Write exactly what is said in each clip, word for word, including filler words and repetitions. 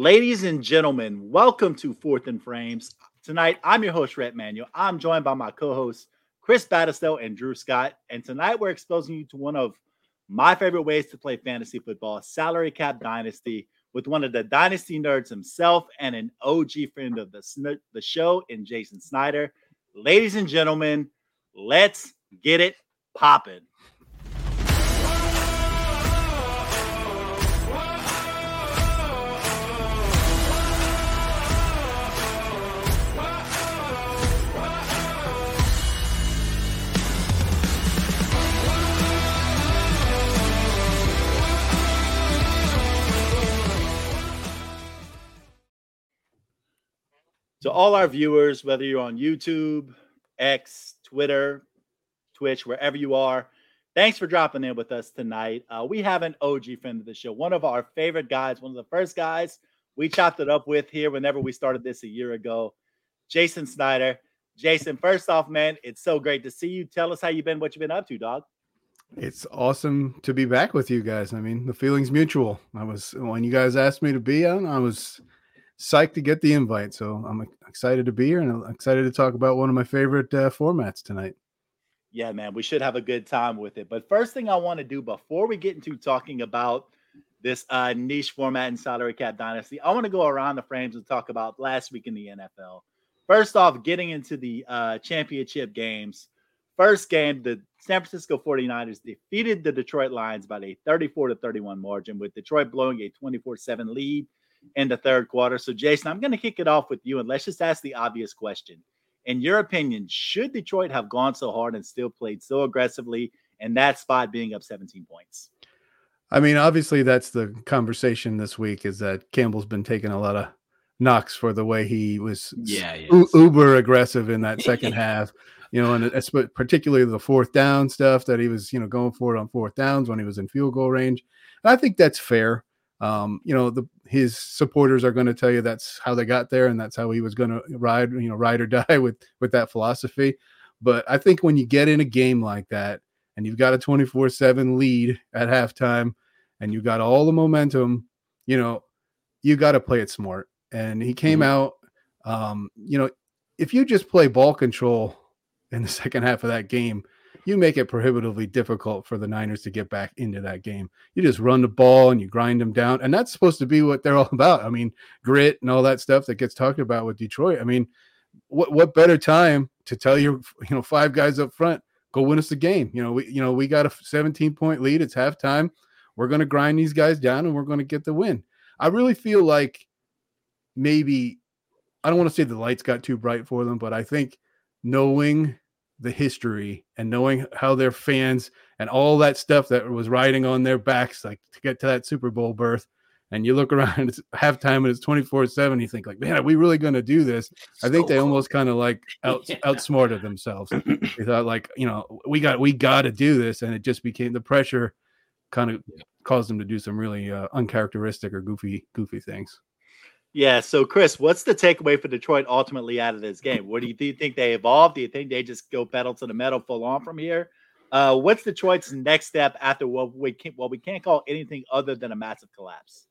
Ladies and gentlemen, welcome to fourth and Frames. Tonight, I'm your host, Rhett Manuel. I'm joined by my co-hosts, Chris Battistell and Drew Scott. And tonight, we're exposing you to one of my favorite ways to play fantasy football, Salary Cap Dynasty, with one of the Dynasty Nerds himself and an O G friend of the, the show in Jayson Snyder. Ladies and gentlemen, let's get it poppin'. So all our viewers, whether you're on YouTube, X, Twitter, Twitch, wherever you are, thanks for dropping in with us tonight. Uh, we have an O G friend of the show, one of our favorite guys, one of the first guys we chopped it up with here whenever we started this a year ago, Jayson Snyder. Jayson, first off, man, it's so great to see you. Tell us how you've been, what you've been up to, dog. It's awesome to be back with you guys. I mean, the feeling's mutual. I was, when you guys asked me to be on, I was psyched to get the invite, so I'm excited to be here and I'm excited to talk about one of my favorite uh, formats tonight. Yeah, man, we should have a good time with it. But first thing I want to do before we get into talking about this uh, niche format in Salary Cap Dynasty, I want to go around the frames and talk about last week in the N F L. First off, getting into the uh, championship games. First game, the San Francisco forty-niners defeated the Detroit Lions by a thirty-four to thirty-one margin, with Detroit blowing a twenty-four seven lead in the third quarter. So, Jayson, I'm going to kick it off with you, and let's just ask the obvious question. In your opinion, should Detroit have gone so hard and still played so aggressively, and that spot being up seventeen points? I mean, obviously that's the conversation this week, is that Campbell's been taking a lot of knocks for the way he was yeah, he u- uber aggressive in that second half, you know, and particularly the fourth down stuff that he was, you know, going for it on fourth downs when he was in field goal range. And I think that's fair. Um, you know, the, his supporters are going to tell you that's how they got there and that's how he was going to ride, you know, ride or die with, with that philosophy. But I think when you get in a game like that and you've got a twenty-four seven lead at halftime and you got all the momentum, you know, you got to play it smart. And he came out, um, you know, if you just play ball control in the second half of that game, you make it prohibitively difficult for the Niners to get back into that game. You just run the ball and you grind them down. And that's supposed to be what they're all about. I mean, grit and all that stuff that gets talked about with Detroit. I mean, what what better time to tell your, you know, five guys up front, go win us the game. You know, we, you know, we got a seventeen point lead. It's halftime. We're going to grind these guys down and we're going to get the win. I really feel like maybe, I don't want to say the lights got too bright for them, but I think knowing the history and knowing how their fans and all that stuff that was riding on their backs, like to get to that Super Bowl berth, and you look around and it's halftime and it's twenty-four seven, you think like, man, are we really going to do this? I think so they almost kind of like out, yeah. outsmarted themselves. They thought like, you know, we got, we got to do this. And it just became the pressure kind of caused them to do some really uh, uncharacteristic or goofy, goofy things. Yeah, so Chris, what's the takeaway for Detroit ultimately out of this game? What do you, do you think they evolve? Do you think they just go pedal to the metal full on from here? Uh, what's Detroit's next step after what we can't, what we can't call anything other than a massive collapse?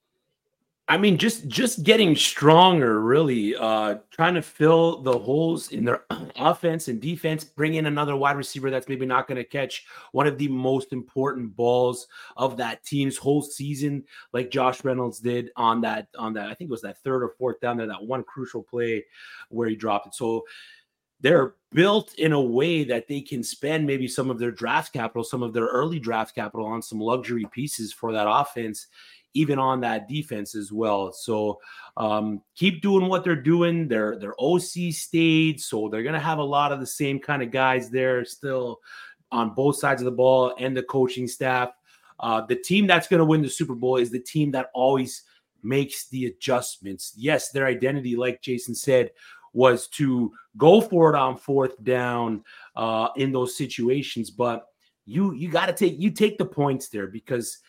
I mean, just just getting stronger, really, uh, trying to fill the holes in their offense and defense, bring in another wide receiver that's maybe not going to catch one of the most important balls of that team's whole season, like Josh Reynolds did on that, on that, I think it was that third or fourth down there, that one crucial play where he dropped it. So they're built in a way that they can spend maybe some of their draft capital, some of their early draft capital on some luxury pieces for that offense, even on that defense as well. So um, keep doing what they're doing. Their their O C stayed, so they're going to have a lot of the same kind of guys there still on both sides of the ball and the coaching staff. Uh, the team that's going to win the Super Bowl is the team that always makes the adjustments. Yes, their identity, like Jayson said, was to go for it on fourth down uh, in those situations. But you you got to take you take the points there, because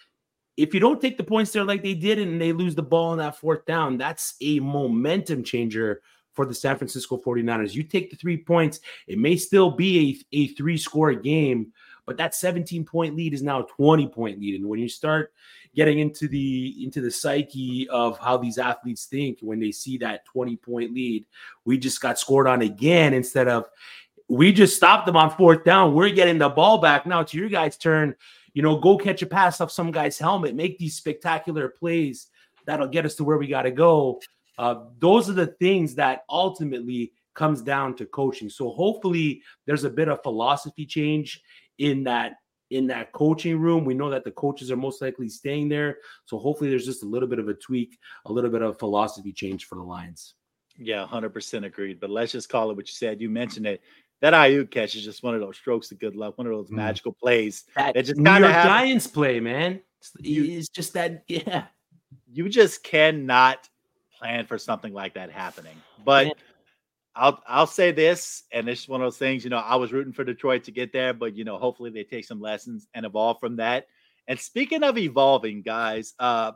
if you don't take the points there like they did and they lose the ball on that fourth down, that's a momentum changer for the San Francisco forty-niners. You take the three points, it may still be a, a three-score game, But that seventeen-point lead is now a twenty-point lead. And when you start getting into the into the psyche of how these athletes think when they see that twenty-point lead, we just got scored on again instead of we just stopped them on fourth down. We're getting the ball back now. It's your guys' turn. You know, go catch a pass off some guy's helmet. Make these spectacular plays. That'll get us to where we got to go. Uh, those are the things that ultimately comes down to coaching. So hopefully there's a bit of philosophy change in that in that coaching room. We know that the coaches are most likely staying there. So hopefully there's just a little bit of a tweak, a little bit of philosophy change for the Lions. Yeah, one hundred percent agreed. But let's just call it what you said. You mentioned it. That I U catch is just one of those strokes of good luck, one of those mm. magical plays. That, that just New York happens. Giants play, man. It's, you, it's just that, yeah. You just cannot plan for something like that happening. But man. I'll I'll say this, and it's one of those things, you know, I was rooting for Detroit to get there, but, you know, hopefully they take some lessons and evolve from that. And speaking of evolving, guys, uh,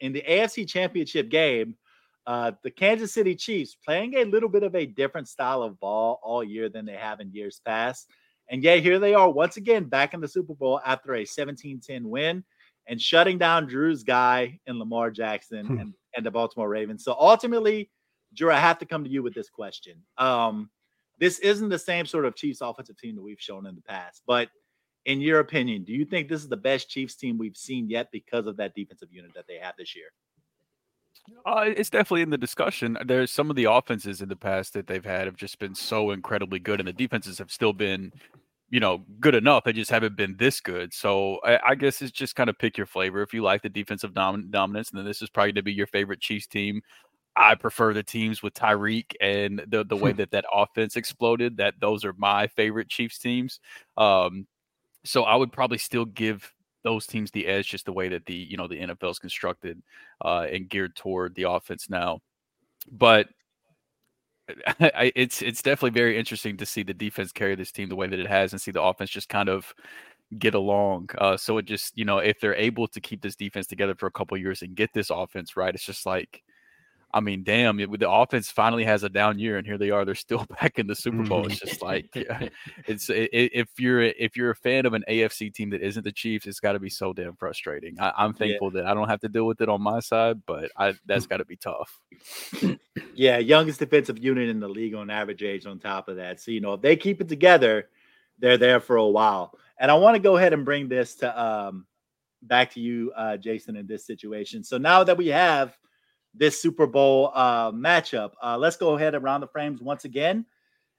in the A F C Championship game, Uh, the Kansas City Chiefs playing a little bit of a different style of ball all year than they have in years past. And yet here they are once again back in the Super Bowl after a seventeen ten win and shutting down Drew's guy in Lamar Jackson hmm. and, and the Baltimore Ravens. So ultimately, Drew, I have to come to you with this question. Um, this isn't the same sort of Chiefs offensive team that we've shown in the past. But in your opinion, do you think this is the best Chiefs team we've seen yet because of that defensive unit that they have this year? Uh, it's definitely in the discussion. There's some of the offenses in the past that they've had have just been so incredibly good, and the defenses have still been, you know, good enough. They just haven't been this good. So I, I guess it's just kind of pick your flavor. If you like the defensive dom- dominance, then this is probably going to be your favorite Chiefs team. I prefer the teams with Tyreek and the the way that that offense exploded. That those are my favorite Chiefs teams. Um, so I would probably still give those teams the edge, just the way that the, you know, the N F L is constructed uh, and geared toward the offense now. But I, it's it's definitely very interesting to see the defense carry this team the way that it has and see the offense just kind of get along. Uh, so it just, you know, if they're able to keep this defense together for a couple of years and get this offense right, it's just like, I mean, damn, it, the offense finally has a down year, and here they are. They're still back in the Super Bowl. It's just like, yeah, it's it, if you're if you're a fan of an A F C team that isn't the Chiefs, it's got to be so damn frustrating. I, I'm thankful yeah. that I don't have to deal with it on my side, but I, that's got to be tough. Yeah, youngest defensive unit in the league on average age on top of that. So, you know, if they keep it together, they're there for a while. And I want to go ahead and bring this to um, back to you, uh, Jayson, in this situation. So now that we have – this Super Bowl uh, matchup. Uh, let's go ahead around the frames once again,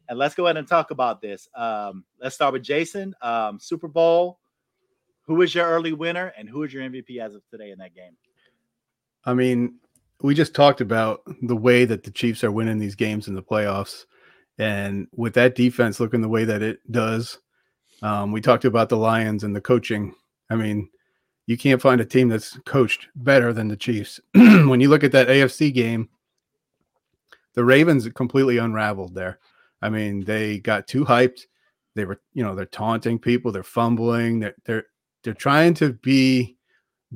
and let's go ahead and talk about this. Um, let's start with Jayson. Um, Super Bowl, who is your early winner, and who is your M V P as of today in that game? I mean, we just talked about the way that the Chiefs are winning these games in the playoffs, and with that defense looking the way that it does, um, we talked about the Lions and the coaching. I mean, you can't find a team that's coached better than the Chiefs. When you look at that A F C game, the Ravens completely unraveled there. I mean, they got too hyped. They were, you know, they're taunting people. They're fumbling. They're, they're, they're trying to be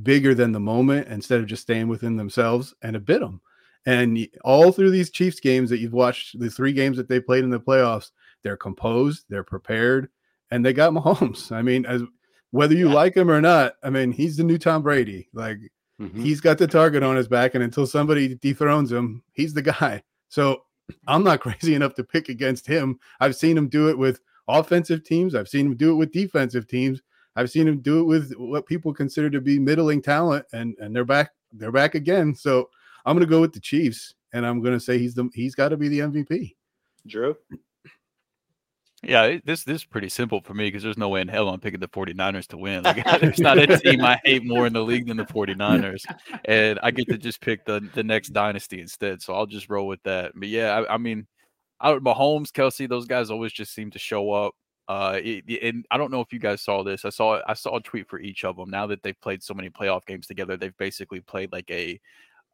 bigger than the moment instead of just staying within themselves, and it bit them. And all through these Chiefs games that you've watched, the three games that they played in the playoffs, they're composed, they're prepared, and they got Mahomes. I mean, as Whether you yeah. like him or not, I mean, he's the new Tom Brady. Like, mm-hmm. he's got the target on his back, and until somebody dethrones him, he's the guy. So I'm not crazy enough to pick against him. I've seen him do it with offensive teams. I've seen him do it with defensive teams. I've seen him do it with what people consider to be middling talent, and, and they're back. They're back again. So I'm going to go with the Chiefs, and I'm going to say he's the he's got to be the M V P. Drew? Yeah, this, this is pretty simple for me because there's no way in hell I'm picking the 49ers to win. Like, there's not a team I hate more in the league than the 49ers. And I get to just pick the, the next dynasty instead. So I'll just roll with that. But, yeah, I, I mean, I, Mahomes, Kelce, those guys always just seem to show up. Uh, it, and I don't know if you guys saw this. I saw I saw a tweet for each of them. Now that they've played so many playoff games together, they've basically played like a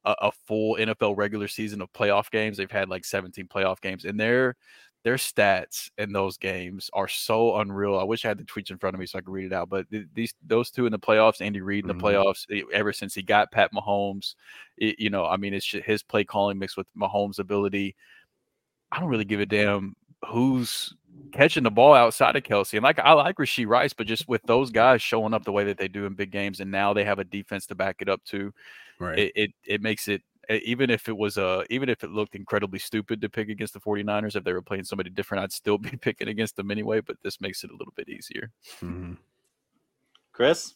a, a full N F L regular season of playoff games. They've had like seventeen playoff games. And they're – their stats in those games are so unreal. I wish I had the tweets in front of me so I could read it out. But th- these, those two in the playoffs, Andy Reid in the mm-hmm. playoffs, it, ever since he got Pat Mahomes, it, you know, I mean, it's his play calling mixed with Mahomes' ability. I don't really give a damn who's catching the ball outside of Kelce. And like I like Rashee Rice, but just with those guys showing up the way that they do in big games, and now they have a defense to back it up too. Right. It it, it makes it, even if it was a, even if it looked incredibly stupid to pick against the 49ers, if they were playing somebody different, I'd still be picking against them anyway, but this makes it a little bit easier. Mm-hmm. Chris?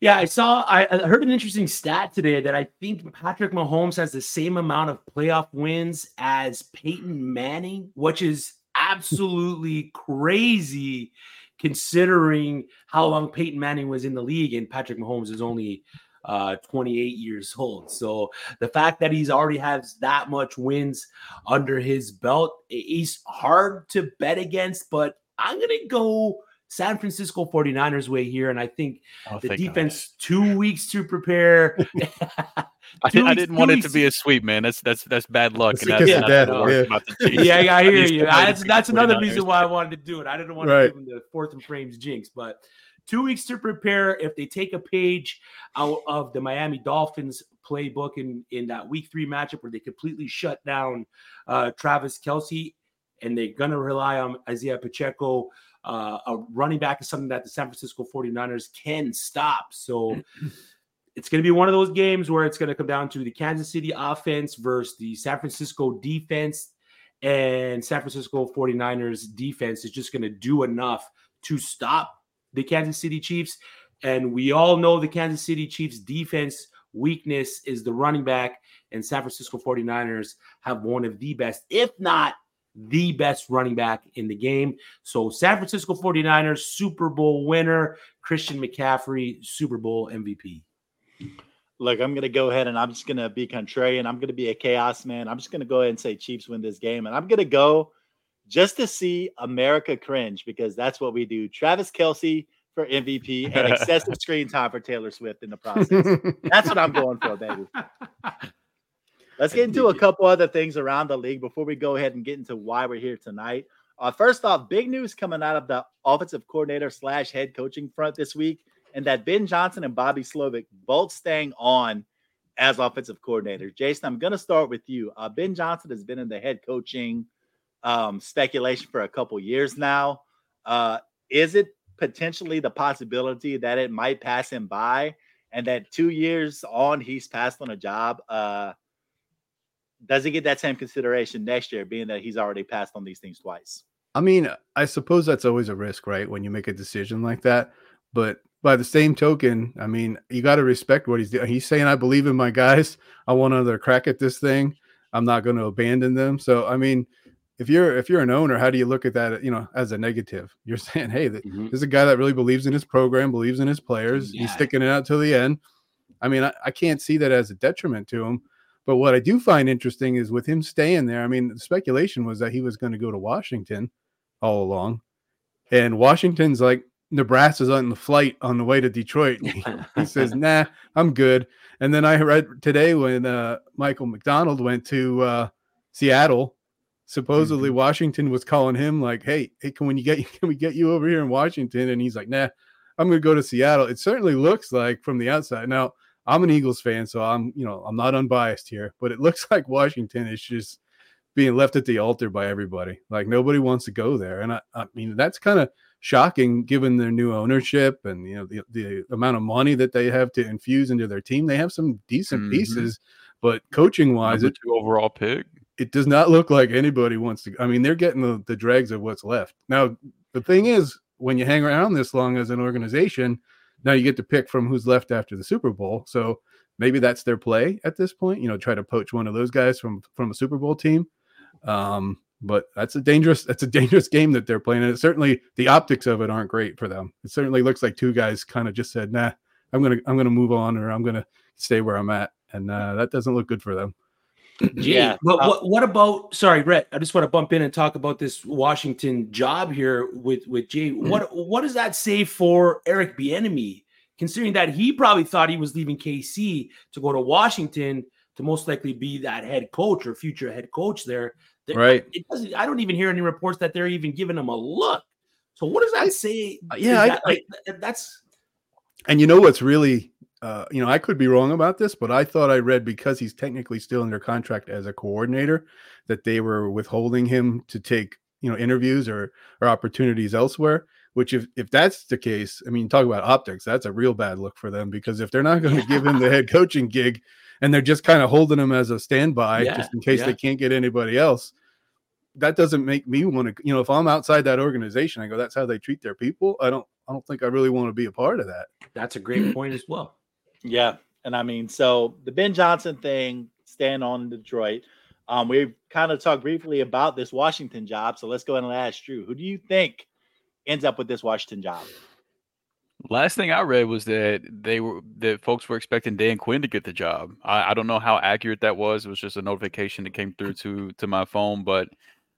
Yeah, I saw, I heard an interesting stat today that I think Patrick Mahomes has the same amount of playoff wins as Peyton Manning, which is absolutely crazy considering how long Peyton Manning was in the league and Patrick Mahomes is only uh, twenty-eight years old. So the fact that he's already has that much wins under his belt, he's hard to bet against, but I'm going to go San Francisco 49ers way here, and I think oh, the defense God. two weeks to prepare. I, did, weeks, I didn't want it to be a sweep, man. That's that's that's bad luck. And that's, yeah. That's yeah. yeah, I hear you. I, that's that's another reason why I wanted to do it. I didn't want right. to give them the fourth and frames jinx, but two weeks to prepare. If they take a page out of the Miami Dolphins playbook in, in that week three matchup where they completely shut down uh, Travis Kelce, and they're going to rely on Isaiah Pacheco. Uh, a running back is something that the San Francisco 49ers can stop. So it's going to be one of those games where it's going to come down to the Kansas City offense versus the San Francisco defense, and San Francisco 49ers defense is just going to do enough to stop the Kansas City Chiefs. And we all know the Kansas City Chiefs defense weakness is the running back, and San Francisco 49ers have one of the best, if not the best running back in the game. So San Francisco 49ers, Super Bowl winner, Christian McCaffrey, Super Bowl M V P. Look, I'm going to go ahead and I'm just going to be contrarian. I'm going to be a chaos man. I'm just going to go ahead and say Chiefs win this game. And I'm going to go just to see America cringe, because that's what we do. Travis Kelce for M V P and excessive screen time for Taylor Swift in the process. That's what I'm going for, baby. Let's get into a couple other things around the league before we go ahead and get into why we're here tonight. Uh, first off, big news coming out of the offensive coordinator slash head coaching front this week, and that Ben Johnson and Bobby Slovic both staying on as offensive coordinators. Jayson, I'm going to start with you. Uh, Ben Johnson has been in the head coaching um, speculation for a couple years now. Uh, is it potentially the possibility that it might pass him by and that two years on he's passed on a job? Uh, Does he get that same consideration next year, being that he's already passed on these things twice? I mean, I suppose that's always a risk, right, when you make a decision like that. But by the same token, I mean, you got to respect what he's doing. He's saying, I believe in my guys. I want another crack at this thing. I'm not going to abandon them. So, I mean, if you're if you're an owner, how do you look at that, you know, as a negative? You're saying, hey, mm-hmm. This is a guy that really believes in his program, believes in his players. Yeah. He's sticking it out till the end. I mean, I, I can't see that as a detriment to him. But what I do find interesting is with him staying there, I mean, the speculation was that he was going to go to Washington all along. And Washington's like, Nebraska's on the flight on the way to Detroit. He says, nah, I'm good. And then I read today when uh, Michael McDonald went to uh, Seattle, supposedly mm-hmm. Washington was calling him like, hey, hey, can we get, can we get you over here in Washington? And he's like, nah, I'm going to go to Seattle. It certainly looks like from the outside. Now, I'm an Eagles fan, so I'm, you know, I'm not unbiased here, but it looks like Washington is just being left at the altar by everybody. Like nobody wants to go there. And I, I mean, that's kind of shocking given their new ownership and, you know, the, the amount of money that they have to infuse into their team. They have some decent mm-hmm. pieces, but coaching wise, it's an overall pick. It does not look like anybody wants to. I mean, they're getting the, the dregs of what's left. Now, the thing is, when you hang around this long as an organization, now you get to pick from who's left after the Super Bowl. So maybe that's their play at this point, you know, try to poach one of those guys from, from a Super Bowl team. Um, but that's a dangerous, that's a dangerous game that they're playing. And it certainly the optics of it aren't great for them. It certainly looks like two guys kind of just said, nah, I'm going to, I'm going to move on, or I'm going to stay where I'm at. And uh, that doesn't look good for them. Gee, yeah. But what, what about, sorry, Rhett, I just want to bump in and talk about this Washington job here with, with Jay. Mm-hmm. What, what does that say for Eric Bieniemy, considering that he probably thought he was leaving K C to go to Washington to most likely be that head coach or future head coach there. They're, right. It doesn't, I don't even hear any reports that they're even giving him a look. So what does that I, say? Yeah. I, that, I, like, that's. And you know, what's really, Uh, you know, I could be wrong about this, but I thought I read because he's technically still under contract as a coordinator that they were withholding him to take you know, interviews or or opportunities elsewhere, which if, if that's the case, I mean, talk about optics, that's a real bad look for them, because if they're not going to yeah. give him the head coaching gig and they're just kind of holding him as a standby yeah. just in case yeah. they can't get anybody else, that doesn't make me want to, you know, if I'm outside that organization, I go, that's how they treat their people. I don't, I don't think I really want to be a part of that. That's a great point as well. Yeah. And I mean, so the Ben Johnson thing, staying on Detroit, um, we've kind of talked briefly about this Washington job. So let's go ahead and ask Drew, who do you think ends up with this Washington job? Last thing I read was that they were that folks were expecting Dan Quinn to get the job. I, I don't know how accurate that was. It was just a notification that came through to to my phone, but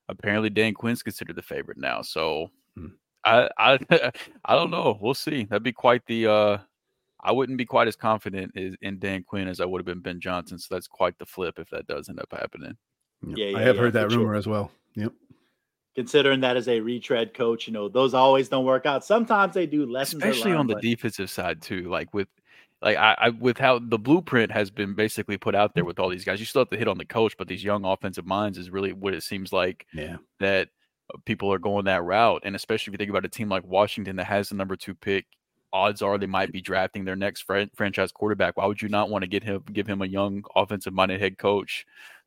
apparently Dan Quinn's considered the favorite now. So hmm. I, I I don't know. We'll see. That'd be quite the uh, I wouldn't be quite as confident as, in Dan Quinn as I would have been Ben Johnson. So that's quite the flip if that does end up happening. Yep. Yeah, yeah, I have yeah, heard that rumor sure. as well. Yep. Considering that as a retread coach, you know, those always don't work out. Sometimes they do, lessons especially learned, on the but... defensive side too. Like with, like I, I with how the blueprint has been basically put out there with all these guys, you still have to hit on the coach, but these young offensive minds is really what it seems like yeah. that people are going that route. And especially if you think about a team like Washington that has the number two pick, odds are they might be drafting their next fr- franchise quarterback. Why would you not want to get him, give him a young offensive minded head coach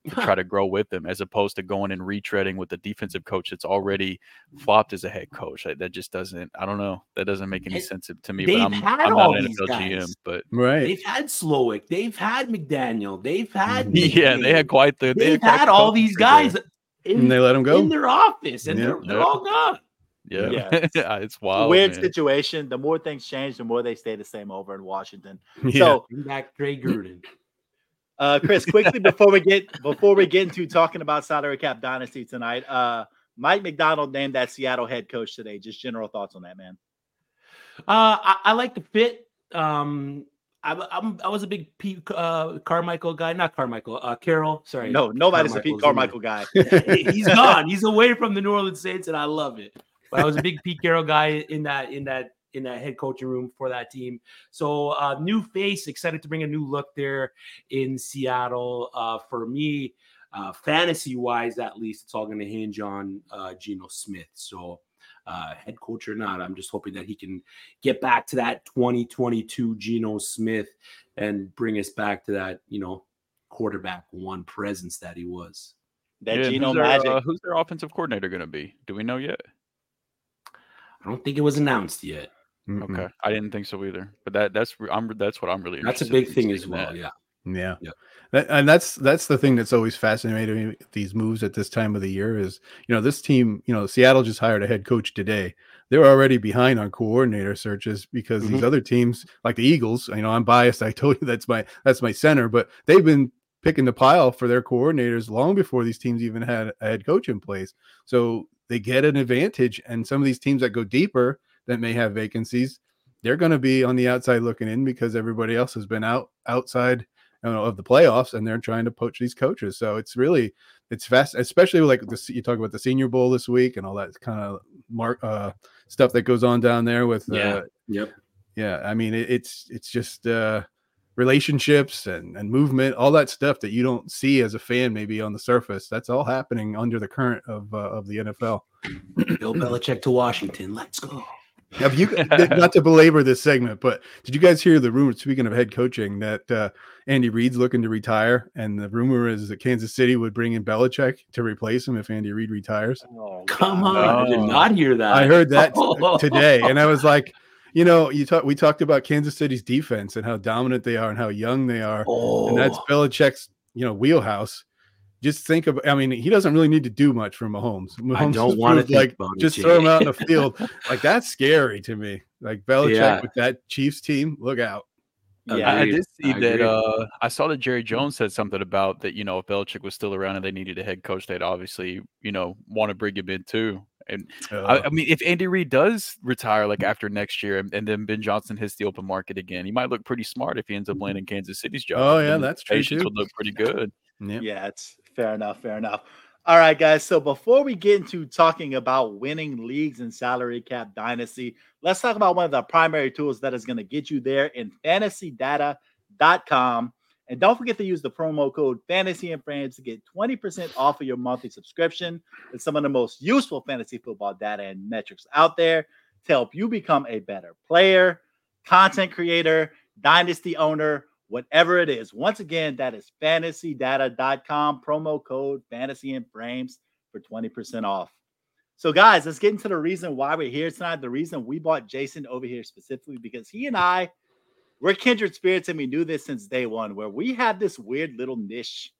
to try to grow with them, as opposed to going and retreading with the defensive coach that's already flopped as a head coach? Like, that just doesn't, I don't know. That doesn't make any sense to me. They've but I'm, had I'm all not an these N F L guys. G M, but right. They've had Slowick. They've had McDaniel. They've had McDaniel. Yeah, they had quite the. They've they had, had all these guys. In, and they let them go in their office, and yeah. they're, they're yeah. all gone. Yeah, yeah. It's, it's wild. Weird man. Situation. The more things change, the more they stay the same over in Washington. Yeah. So bring back Trey Gruden. Uh, Chris, quickly before we get before we get into talking about Salary Cap Dynasty tonight, uh, Mike McDonald named that Seattle head coach today. Just general thoughts on that, man. Uh, I, I like the fit. Um, I, I'm, I was a big Pete uh, Carmichael guy, not Carmichael, uh, Carroll. Sorry, no, nobody's a Pete Carmichael guy. He's gone. He's away from the New Orleans Saints, and I love it. But I was a big Pete Carroll guy in that in that in that head coaching room for that team. So uh, new face, excited to bring a new look there in Seattle. Uh, for me, uh, fantasy-wise, at least, it's all going to hinge on uh, Geno Smith. So uh, head coach or not, I'm just hoping that he can get back to that twenty twenty-two Geno Smith and bring us back to that, you know, quarterback one presence that he was. That yeah, Geno who's magic. Their, uh, who's their offensive coordinator going to be? Do we know yet? I don't think it was announced yet. Mm-mm. Okay, I didn't think so either. But that that's I'm that's what I'm really that's a big in thing as well. That. Yeah, yeah, yeah. That, and that's that's the thing that's always fascinated me. These moves at this time of the year is, you know, this team. You know, Seattle just hired a head coach today. They're already behind on coordinator searches because mm-hmm. these other teams, like the Eagles. You know, I'm biased. I told you that's my that's my center. But they've been picking the pile for their coordinators long before these teams even had a head coach in place. So they get an advantage, and some of these teams that go deeper, that may have vacancies, they're going to be on the outside looking in because everybody else has been out outside you know, of the playoffs, and they're trying to poach these coaches. So it's really it's fast, especially like the, you talk about the Senior Bowl this week and all that kind of mark uh, stuff that goes on down there with uh, yeah, yep, yeah. I mean, it, it's it's just uh, relationships and and movement, all that stuff that you don't see as a fan maybe on the surface. That's all happening under the current of uh, of the N F L. Bill Belichick to Washington. Let's go. Have you, not to belabor this segment, but did you guys hear the rumor, speaking of head coaching, that uh, Andy Reid's looking to retire, and the rumor is that Kansas City would bring in Belichick to replace him if Andy Reid retires? Oh, come on. Oh. I did not hear that. I heard that t- today, and I was like, you know, you talk, we talked about Kansas City's defense and how dominant they are and how young they are, oh. and that's Belichick's, you know, wheelhouse. Just think of, I mean, he doesn't really need to do much for Mahomes. Mahomes I don't want to like just throw him out in the field. Like, that's scary to me. Like Belichick yeah. with that Chiefs team, look out. Yeah, I, I did see I that. Uh, I saw that Jerry Jones said something about that. You know, if Belichick was still around and they needed a head coach, they'd obviously, you know, want to bring him in too. And uh, I, I mean, if Andy Reid does retire, like after next year, and, and then Ben Johnson hits the open market again, he might look pretty smart if he ends up landing Kansas City's job. Oh yeah, and that's true. Patience would look pretty good. Yep. Yeah, it's fair enough. Fair enough. All right, guys. So before we get into talking about winning leagues and salary cap dynasty, let's talk about one of the primary tools that is going to get you there in fantasy data dot com. And don't forget to use the promo code Fantasy In Frames to get twenty percent off of your monthly subscription. It's some of the most useful fantasy football data and metrics out there to help you become a better player, content creator, dynasty owner, whatever it is. Once again, that is fantasy data dot com, promo code Fantasy In Frames for twenty percent off. So guys, let's get into the reason why we're here tonight. The reason we brought Jayson over here specifically because he and I, we're kindred spirits, and we knew this since day one, where we have this weird little niche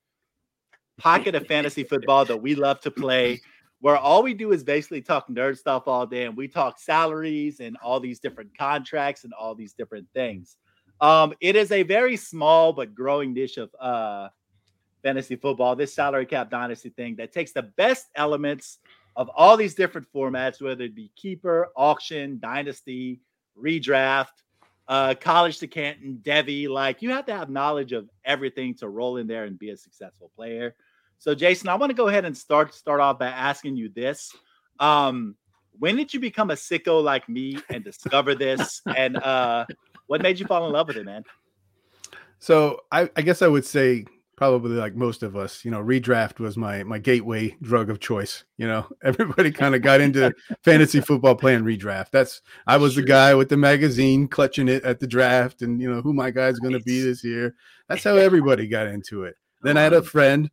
pocket of fantasy football that we love to play, where all we do is basically talk nerd stuff all day, and we talk salaries and all these different contracts and all these different things. Um, it is a very small but growing niche of uh, fantasy football, this salary cap dynasty thing that takes the best elements of all these different formats, whether it be keeper, auction, dynasty, redraft, Uh, college to Canton, Devi, like you have to have knowledge of everything to roll in there and be a successful player. So Jayson, I want to go ahead and start start off by asking you this. Um, when did you become a sicko like me and discover this? And uh, what made you fall in love with it, man? So I, I guess I would say probably like most of us, you know, redraft was my my gateway drug of choice. You know, everybody kind of got into fantasy football playing redraft. That's I was sure. the guy with the magazine clutching it at the draft and, you know, who my guy's going to be this year. That's how everybody got into it. Then I had a friend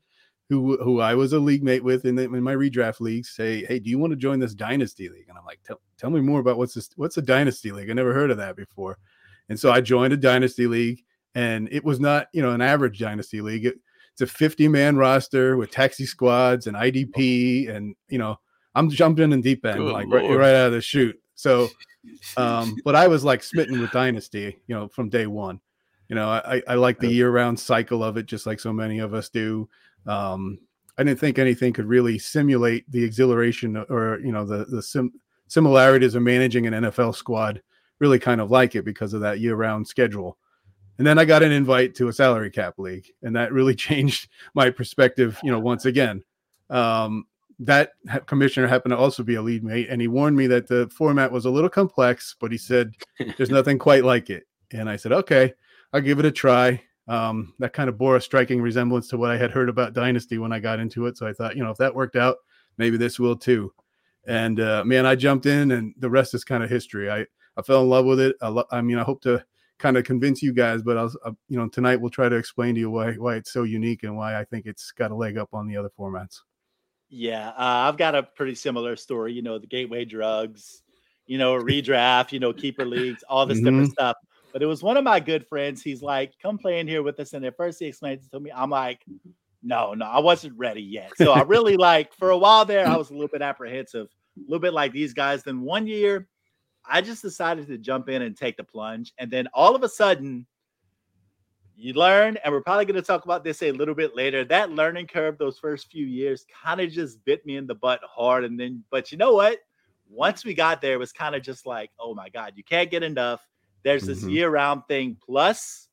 who who I was a league mate with in, the, in my redraft league say, hey, do you want to join this dynasty league? And I'm like, tell, tell me more about what's this. What's a dynasty league? I never heard of that before. And so I joined a dynasty league. And it was not, you know, an average dynasty league. It, it's a fifty-man roster with taxi squads and I D P, and you know, I'm jumping in deep end like right, right out of the chute. So, um, but I was like smitten with dynasty, you know, from day one. You know, I I like the year-round cycle of it, just like so many of us do. Um, I didn't think anything could really simulate the exhilaration or you know the the sim- similarities of managing an N F L squad. Really, kind of like it because of that year-round schedule. And then I got an invite to a salary cap league, and that really changed my perspective, you know, once again. Um, that ha- commissioner happened to also be a lead mate, and he warned me that the format was a little complex, but he said, there's nothing quite like it. And I said, okay, I'll give it a try. Um, that kind of bore a striking resemblance to what I had heard about Dynasty when I got into it. So I thought, you know, if that worked out, maybe this will too. And, uh, man, I jumped in, and the rest is kind of history. I, I fell in love with it. I, lo- I mean, I hope to kind of convince you guys, but I'll, uh, you know, tonight we'll try to explain to you why why it's so unique and why I think it's got a leg up on the other formats. Yeah, uh, I've got a pretty similar story. You know, the gateway drugs, you know, redraft, you know, keeper leagues, all this mm-hmm. different stuff. But it was one of my good friends. He's like, "Come play in here with us." And at first he explained it to me. I'm like, "No, no, I wasn't ready yet." So I really like for a while there, I was a little bit apprehensive, a little bit like these guys. Then one year, I just decided to jump in and take the plunge. And then all of a sudden, you learn, and we're probably going to talk about this a little bit later. That learning curve those first few years kind of just bit me in the butt hard. And then, but you know what? Once we got there, it was kind of just like, oh my God, you can't get enough. There's this mm-hmm. year-round thing. Plus,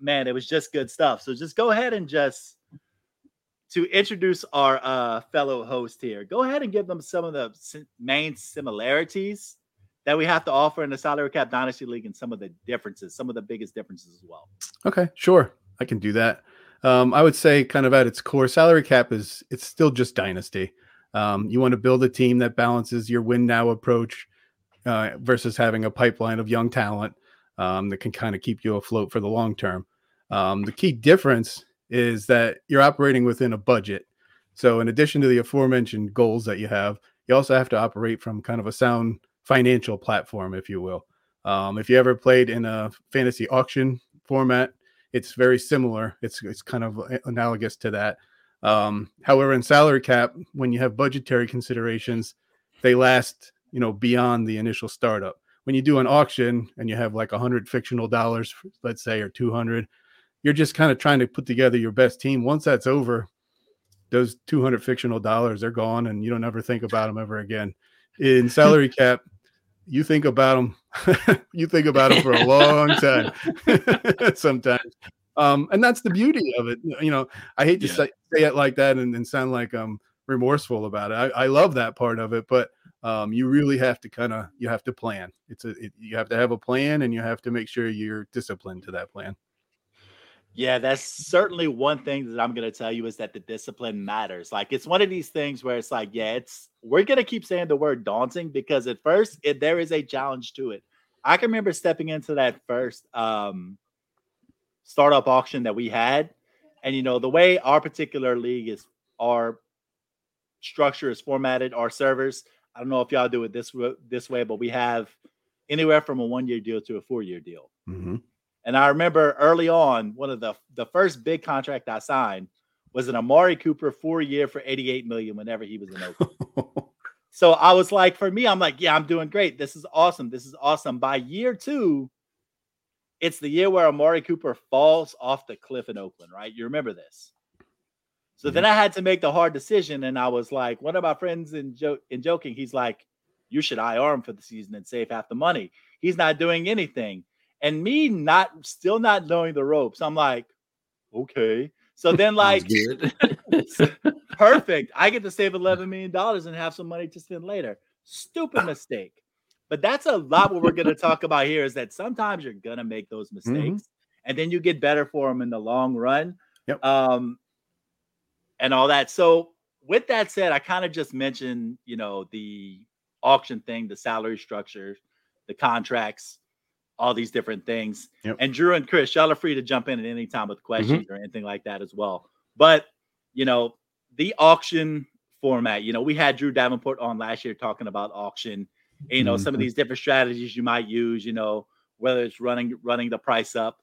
man, it was just good stuff. So just go ahead and just to introduce our uh, fellow host here, go ahead and give them some of the sim- main similarities that we have to offer in the Salary Cap Dynasty League and some of the differences, some of the biggest differences as well. Okay, sure. I can do that. Um, I would say kind of at its core, Salary Cap is it's still just dynasty. Um, you want to build a team that balances your win now approach uh, versus having a pipeline of young talent um, that can kind of keep you afloat for the long term. Um, the key difference is that you're operating within a budget. So in addition to the aforementioned goals that you have, you also have to operate from kind of a sound financial platform, if you will. Um, if you ever played in a fantasy auction format, it's very similar. It's it's kind of analogous to that. Um, however, in salary cap, when you have budgetary considerations, they last, you know, beyond the initial startup. When you do an auction and you have like one hundred fictional dollars, let's say, or two hundred, you're just kind of trying to put together your best team. Once that's over, those two hundred fictional dollars are gone, and you don't ever think about them ever again. In salary cap, you think about them, you think about them for a long time sometimes. Um, and that's the beauty of it. You know, I hate to yeah. say, say it like that and, and sound like I'm remorseful about it. I, I love that part of it, but um, you really have to kind of, you have to plan. It's a, it, you have to have a plan, and you have to make sure you're disciplined to that plan. Yeah, that's certainly one thing that I'm going to tell you is that the discipline matters. Like, it's one of these things where it's like, yeah, it's we're going to keep saying the word daunting because at first it, there is a challenge to it. I can remember stepping into that first um, startup auction that we had. And, you know, the way our particular league is, our structure is formatted, our servers, I don't know if y'all do it this, this way, but we have anywhere from a one-year deal to a four-year deal. Mm-hmm. And I remember early on, one of the, the first big contract I signed was an Amari Cooper four-year for eighty-eight million dollars whenever he was in Oakland. So I was like, for me, I'm like, yeah, I'm doing great. This is awesome. This is awesome. By year two, it's the year where Amari Cooper falls off the cliff in Oakland, right? You remember this. So mm-hmm. then I had to make the hard decision, and I was like, one of my friends in, jo- in joking, he's like, you should I R him for the season and save half the money. He's not doing anything. And me not still not knowing the ropes, I'm like, okay. So then like, perfect. I get to save eleven million dollars and have some money to spend later. Stupid mistake. But that's a lot what we're going to talk about here is that sometimes you're going to make those mistakes mm-hmm. and then you get better for them in the long run yep. um, and all that. So with that said, I kind of just mentioned, you know, the auction thing, the salary structure, the contracts, all these different things. Yep. And Drew and Chris, y'all are free to jump in at any time with questions mm-hmm. or anything like that as well. But, you know, the auction format, you know, we had Drew Davenport on last year talking about auction. You know, some of these different strategies you might use, you know, whether it's running, running the price up,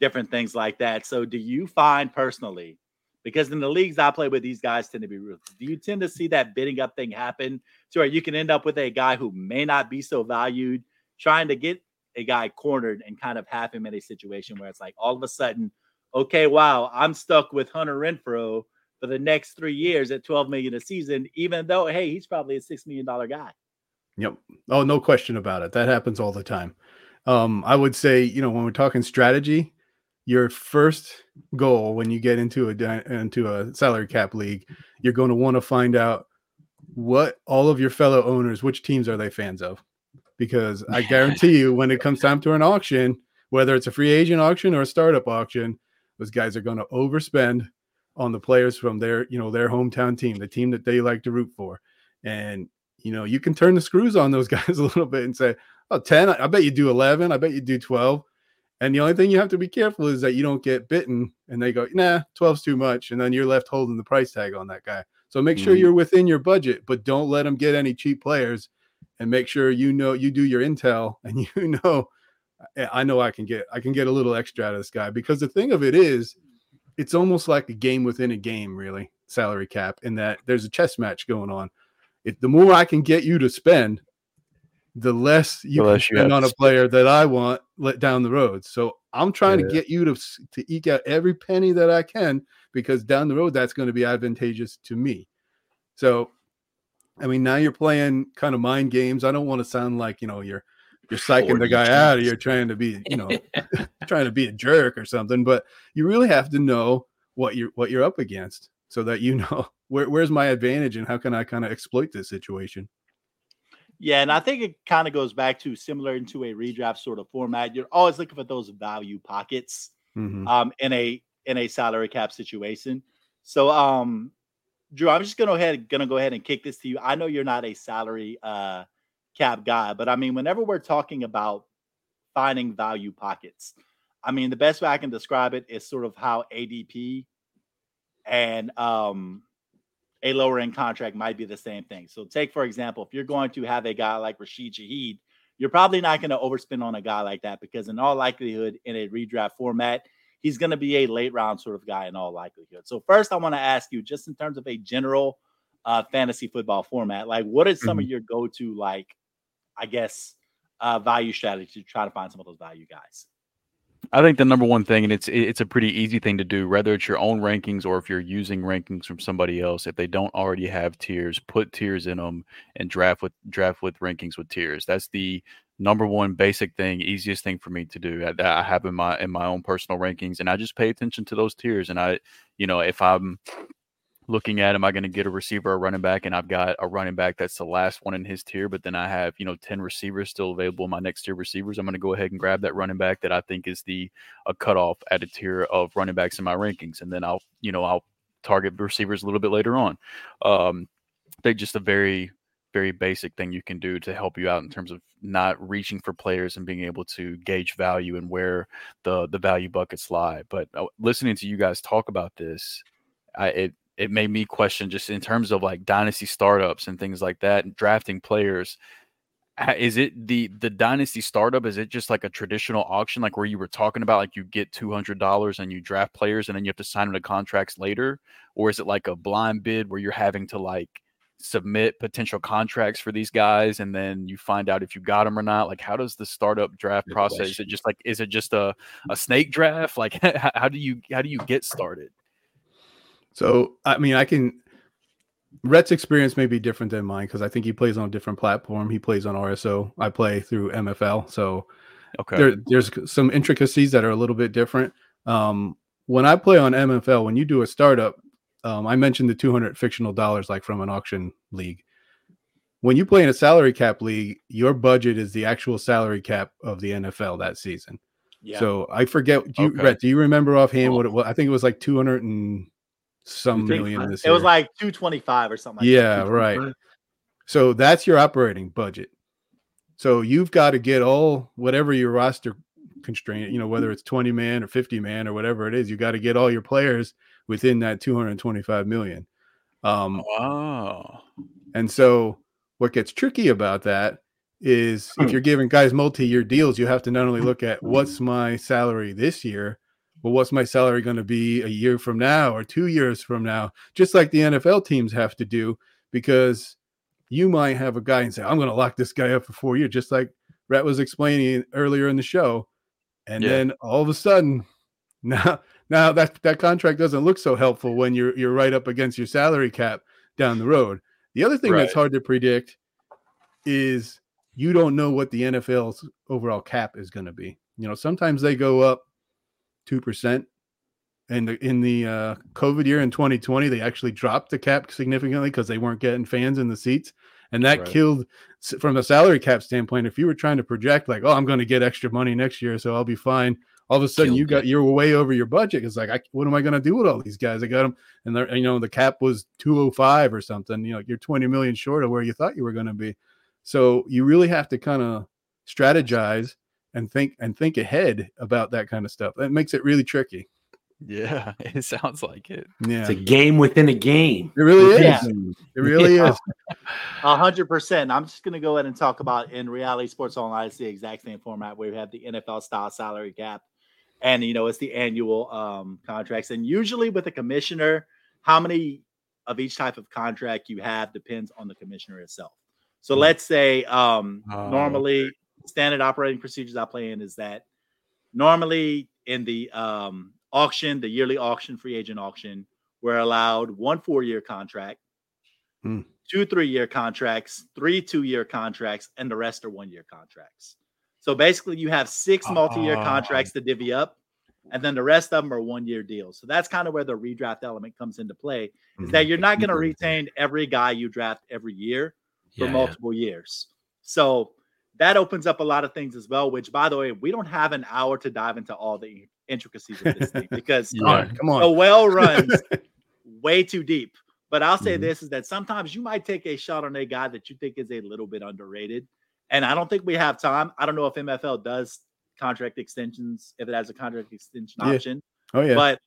different things like that. So do you find personally, because in the leagues I play with, these guys tend to be ruthless. Do you tend to see that bidding up thing happen to where you can end up with a guy who may not be so valued, trying to get a guy cornered and kind of have him in a situation where it's like all of a sudden, okay, wow, I'm stuck with Hunter Renfrow for the next three years at twelve million dollars a season, even though, hey, he's probably a six million dollars guy. Yep. Oh, no question about it. That happens all the time. Um, I would say, you know, when we're talking strategy, your first goal when you get into a into a salary cap league, you're going to want to find out what all of your fellow owners, which teams are they fans of? Because I guarantee you when it comes time to an auction, whether it's a free agent auction or a startup auction, those guys are going to overspend on the players from their, you know, their hometown team, the team that they like to root for. And you know, you can turn the screws on those guys a little bit and say, oh, ten, I bet you do eleven. I bet you do twelve. And the only thing you have to be careful is that you don't get bitten and they go, nah, twelve's too much. And then you're left holding the price tag on that guy. So make mm-hmm. sure you're within your budget, but don't let them get any cheap players and make sure, you know, you do your intel and you know, I know I can get, I can get a little extra out of this guy because the thing of it is it's almost like a game within a game, really, salary cap, in that there's a chess match going on. If the more I can get you to spend, the less you the less can spend you on a player that I want let down the road. So I'm trying yeah. to get you to, to eke out every penny that I can because down the road, that's going to be advantageous to me. So, I mean, now you're playing kind of mind games. I don't want to sound like, you know, you're, you're psyching the guy games. out or you're trying to be, you know, trying to be a jerk or something, but you really have to know what you're, what you're up against so that, you know, Where, where's my advantage and how can I kind of exploit this situation? Yeah, and I think it kind of goes back to similar into a redraft sort of format. You're always looking for those value pockets mm-hmm. um, in a in a salary cap situation. So, um, Drew, I'm just gonna go ahead gonna go ahead and kick this to you. I know you're not a salary uh, cap guy, but I mean, whenever we're talking about finding value pockets, I mean, the best way I can describe it is sort of how A D P and um, a lower end contract might be the same thing. So take, for example, if you're going to have a guy like Rashid Shaheed, you're probably not going to overspend on a guy like that because in all likelihood in a redraft format, he's going to be a late round sort of guy in all likelihood. So first I want to ask you just in terms of a general uh, fantasy football format, like what is some mm-hmm. of your go-to, like, I guess, uh, value strategy to try to find some of those value guys? I think the number one thing, and it's it's a pretty easy thing to do, whether it's your own rankings or if you're using rankings from somebody else, if they don't already have tiers, put tiers in them and draft with draft with rankings with tiers. That's the number one basic thing, easiest thing for me to do that I have in my in my own personal rankings, and I just pay attention to those tiers. And I, you know, if I'm looking at, am I going to get a receiver or running back? And I've got a running back that's the last one in his tier, but then I have, you know, ten receivers still available in my next tier receivers. I'm going to go ahead and grab that running back that I think is the a cutoff at a tier of running backs in my rankings. And then I'll, you know, I'll target receivers a little bit later on. Um, they're just a very, very basic thing you can do to help you out in terms of not reaching for players and being able to gauge value and where the, the value buckets lie. But uh, listening to you guys talk about this, I, it, it made me question just in terms of like dynasty startups and things like that and drafting players. Is it the, the dynasty startup? Is it just like a traditional auction? Like where you were talking about, like you get two hundred dollars and you draft players and then you have to sign them to contracts later. Or is it like a blind bid where you're having to like submit potential contracts for these guys and then you find out if you got them or not? Like how does the startup draft Good process question. Is it just like is it just a, a snake draft? Like how do you how do you get started? So I mean I can Rhett's experience may be different than mine because I think he plays on a different platform. He plays on R S O. I play through M F L. So okay. there, there's some intricacies that are a little bit different. Um when I play on M F L, when you do a startup, Um, I mentioned the two hundred fictional dollars, like from an auction league. When you play in a salary cap league, your budget is the actual salary cap of the N F L that season. Yeah. So I forget. Do you, okay. Rhett, do you remember offhand what it was? I think it was like two hundred and some million. This year. It was like two twenty-five or something. Like yeah, that. Right. So that's your operating budget. So you've got to get all whatever your roster constraint, you know, whether it's twenty man or fifty man or whatever it is, you got to get all your players within that two hundred twenty-five million. Um, wow. And so what gets tricky about that is if you're giving guys multi-year deals, you have to not only look at what's my salary this year, but what's my salary going to be a year from now or two years from now, just like the N F L teams have to do, because you might have a guy and say, I'm going to lock this guy up for four years, just like Rhett was explaining earlier in the show. And yeah. then all of a sudden, now, now that that contract doesn't look so helpful when you're you're right up against your salary cap down the road. The other thing right. that's hard to predict is you don't know what the N F L's overall cap is going to be. You know, sometimes they go up two percent. And the, in the uh, COVID year in twenty twenty, they actually dropped the cap significantly because they weren't getting fans in the seats. And that right. killed, from a salary cap standpoint, if you were trying to project like, oh, I'm going to get extra money next year, so I'll be fine. All of a sudden, you got you're way over your budget. It's like, I, what am I going to do with all these guys? I got them, and they're, you know, the cap was two oh five or something. You know, you're twenty million short of where you thought you were going to be. So you really have to kind of strategize and think and think ahead about that kind of stuff. That makes it really tricky. Yeah, it sounds like it. Yeah, it's a game within a game. It really is. Yeah. It really yeah. is. A hundred percent. I'm just going to go ahead and talk about in reality sports online. It's the exact same format where we have the N F L style salary cap. And, you know, it's the annual um, contracts. And usually with a commissioner, how many of each type of contract you have depends on the commissioner itself. So let's say um, oh. normally standard operating procedures I play in is that normally in the um, auction, the yearly auction, free agent auction, we're allowed one four-year contract, mm. two three-year contracts, three two-year contracts, and the rest are one-year contracts. So basically you have six multi-year uh, contracts to divvy up, and then the rest of them are one-year deals. So that's kind of where the redraft element comes into play, is mm-hmm. that you're not going to retain every guy you draft every year for yeah, multiple yeah. years. So that opens up a lot of things as well, which, by the way, we don't have an hour to dive into all the intricacies of this thing because yeah, um, come on. The well runs way too deep. But I'll say mm-hmm. this, is that sometimes you might take a shot on a guy that you think is a little bit underrated. And I don't think we have time. I don't know if M F L does contract extensions, if it has a contract extension yeah. option. Oh, yeah. But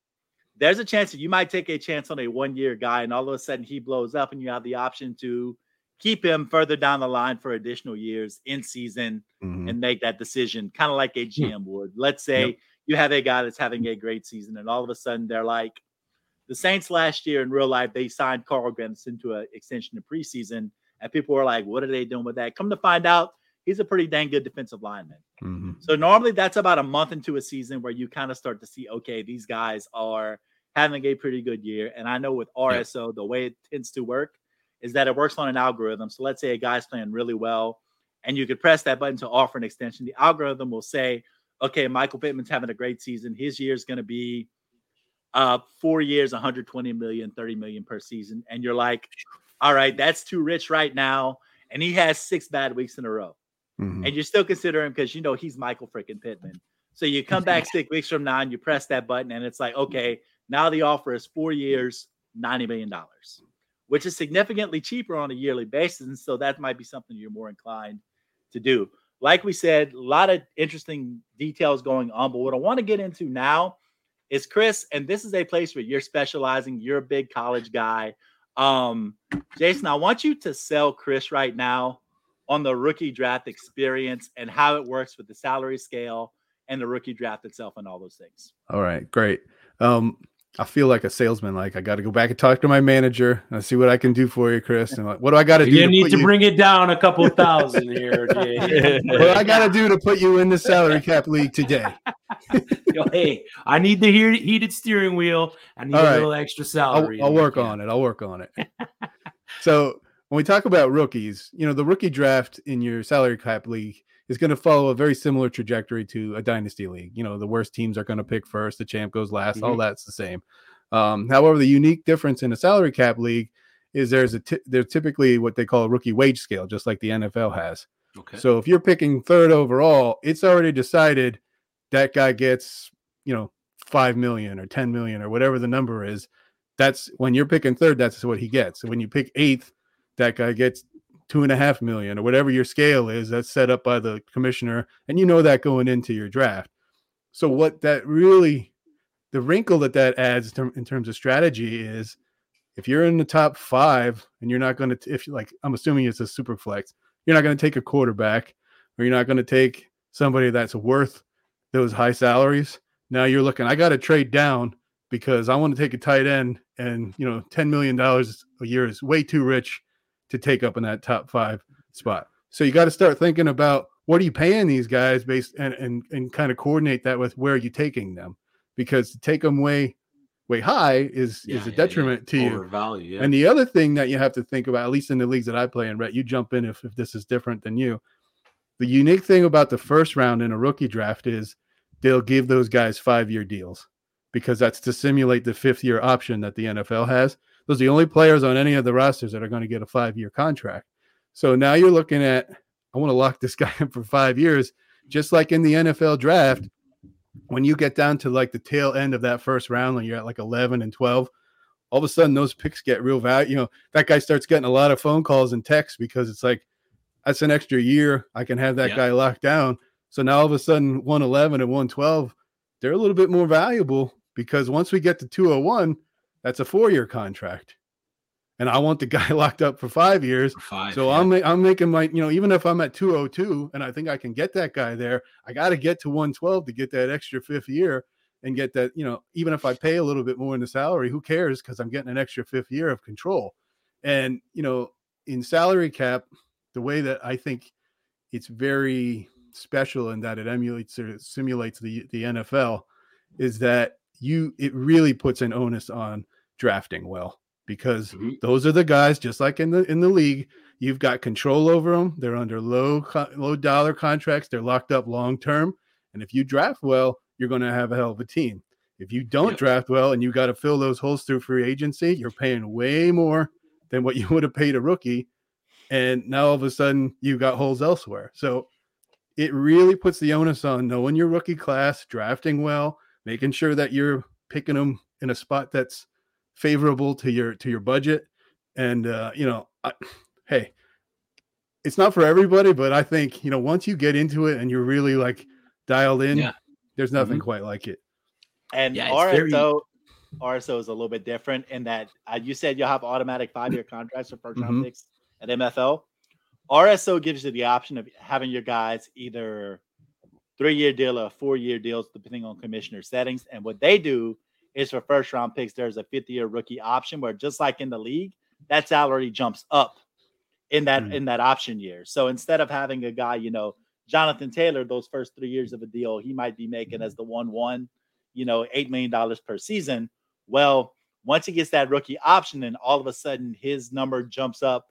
there's a chance that you might take a chance on a one-year guy, and all of a sudden he blows up, and you have the option to keep him further down the line for additional years in season mm-hmm. and make that decision, kind of like a G M would. Let's say yep. you have a guy that's having a great season, and all of a sudden they're like, the Saints last year in real life, they signed Carl Granderson to an extension in preseason. And people were like, what are they doing with that? Come to find out, he's a pretty dang good defensive lineman. Mm-hmm. So normally that's about a month into a season where you kind of start to see, okay, these guys are having a pretty good year. And I know with R S O, yeah. the way it tends to work is that it works on an algorithm. So let's say a guy's playing really well, and you could press that button to offer an extension. The algorithm will say, okay, Michael Pittman's having a great season. His year's going to be uh, four years, one hundred twenty million, thirty million per season. And you're like, all right, that's too rich right now. And he has six bad weeks in a row. Mm-hmm. And you still consider him because, you know, he's Michael freaking Pittman. So you come back six weeks from now and you press that button and it's like, okay, now the offer is four years, ninety million dollars, which is significantly cheaper on a yearly basis. And so that might be something you're more inclined to do. Like we said, a lot of interesting details going on. But what I want to get into now is, Chris, and this is a place where you're specializing. You're a big college guy. Um, Jayson, I want you to sell Chris right now on the rookie draft experience and how it works with the salary scale and the rookie draft itself and all those things. All right, great. Um, I feel like a salesman. Like, I got to go back and talk to my manager and see what I can do for you, Chris. And like, what do I got to do? You need to you... bring it down a couple thousand here. What I got to do to put you in the salary cap league today? Yo, hey, I need the heated, heated steering wheel. I need all a right. little extra salary. I'll, I'll work on it. I'll work on it. So when we talk about rookies, you know, the rookie draft in your salary cap league is going to follow a very similar trajectory to a dynasty league. You know, the worst teams are going to pick first, the champ goes last, mm-hmm. all that's the same. Um, however, the unique difference in a salary cap league is there's a t- there's typically what they call a rookie wage scale, just like the N F L has. Okay. So if you're picking third overall, it's already decided that guy gets, you know, five million or ten million or whatever the number is. That's when you're picking third, that's what he gets. So when you pick eighth, that guy gets two and a half million or whatever your scale is that's set up by the commissioner. And you know that going into your draft. So what that really, the wrinkle that that adds to, in terms of strategy is if you're in the top five and you're not going to, if you like, I'm assuming it's a super flex, you're not going to take a quarterback or you're not going to take somebody that's worth those high salaries. Now you're looking, I got to trade down because I want to take a tight end and, you know, ten million dollars a year is way too rich to take up in that top five spot. So you got to start thinking about what are you paying these guys based and, and, and kind of coordinate that with where are you taking them, because to take them way, way high is, yeah, is a yeah, detriment yeah. to you. Overvalue, yeah. And the other thing that you have to think about, at least in the leagues that I play in, Rhett, you jump in if, if this is different than you. The unique thing about the first round in a rookie draft is they'll give those guys five-year deals because that's to simulate the fifth-year option that the N F L has. Those are the only players on any of the rosters that are going to get a five-year contract. So now you're looking at, I want to lock this guy in for five years, just like in the N F L draft. When you get down to like the tail end of that first round, when you're at like eleven and twelve, all of a sudden those picks get real value. You know, that guy starts getting a lot of phone calls and texts because it's like, that's an extra year. I can have that yeah. guy locked down. So now all of a sudden one eleven and one twelve, they're a little bit more valuable because once we get to two oh one, that's a four-year contract, and I want the guy locked up for five years. For five, so yeah. I'm I'm making my, you know, even if I'm at two oh two and I think I can get that guy there, I got to get to one twelve to get that extra fifth year and get that, you know, even if I pay a little bit more in the salary, who cares? Because I'm getting an extra fifth year of control. And, you know, in salary cap, the way that I think it's very special in that it emulates or it simulates the, the N F L is that you, it really puts an onus on drafting well, because mm-hmm. those are the guys, just like in the, in the league, you've got control over them. They're under low, low dollar contracts. They're locked up long-term. And if you draft well, you're going to have a hell of a team. If you don't yep. draft well, and you got to fill those holes through free agency, you're paying way more than what you would have paid a rookie. And now all of a sudden you've got holes elsewhere. So it really puts the onus on knowing your rookie class, drafting well, making sure that you're picking them in a spot that's favorable to your, to your budget. And, uh, you know, I, hey, it's not for everybody, but I think, you know, once you get into it and you're really like dialed in, yeah. there's nothing mm-hmm. quite like it. And yeah, R S O, very... R S O is a little bit different in that uh, you said you'll have automatic five-year contracts for first round mm-hmm. picks at M F L. R S O gives you the option of having your guys either three-year deal or four-year deals, depending on commissioner settings. And what they do is for first-round picks, there's a fifth-year rookie option where, just like in the league, that salary jumps up in that mm-hmm. in that option year. So instead of having a guy, you know, Jonathan Taylor, those first three years of a deal, he might be making mm-hmm. as the one one, you know, eight million dollars per season. Well, once he gets that rookie option, and all of a sudden his number jumps up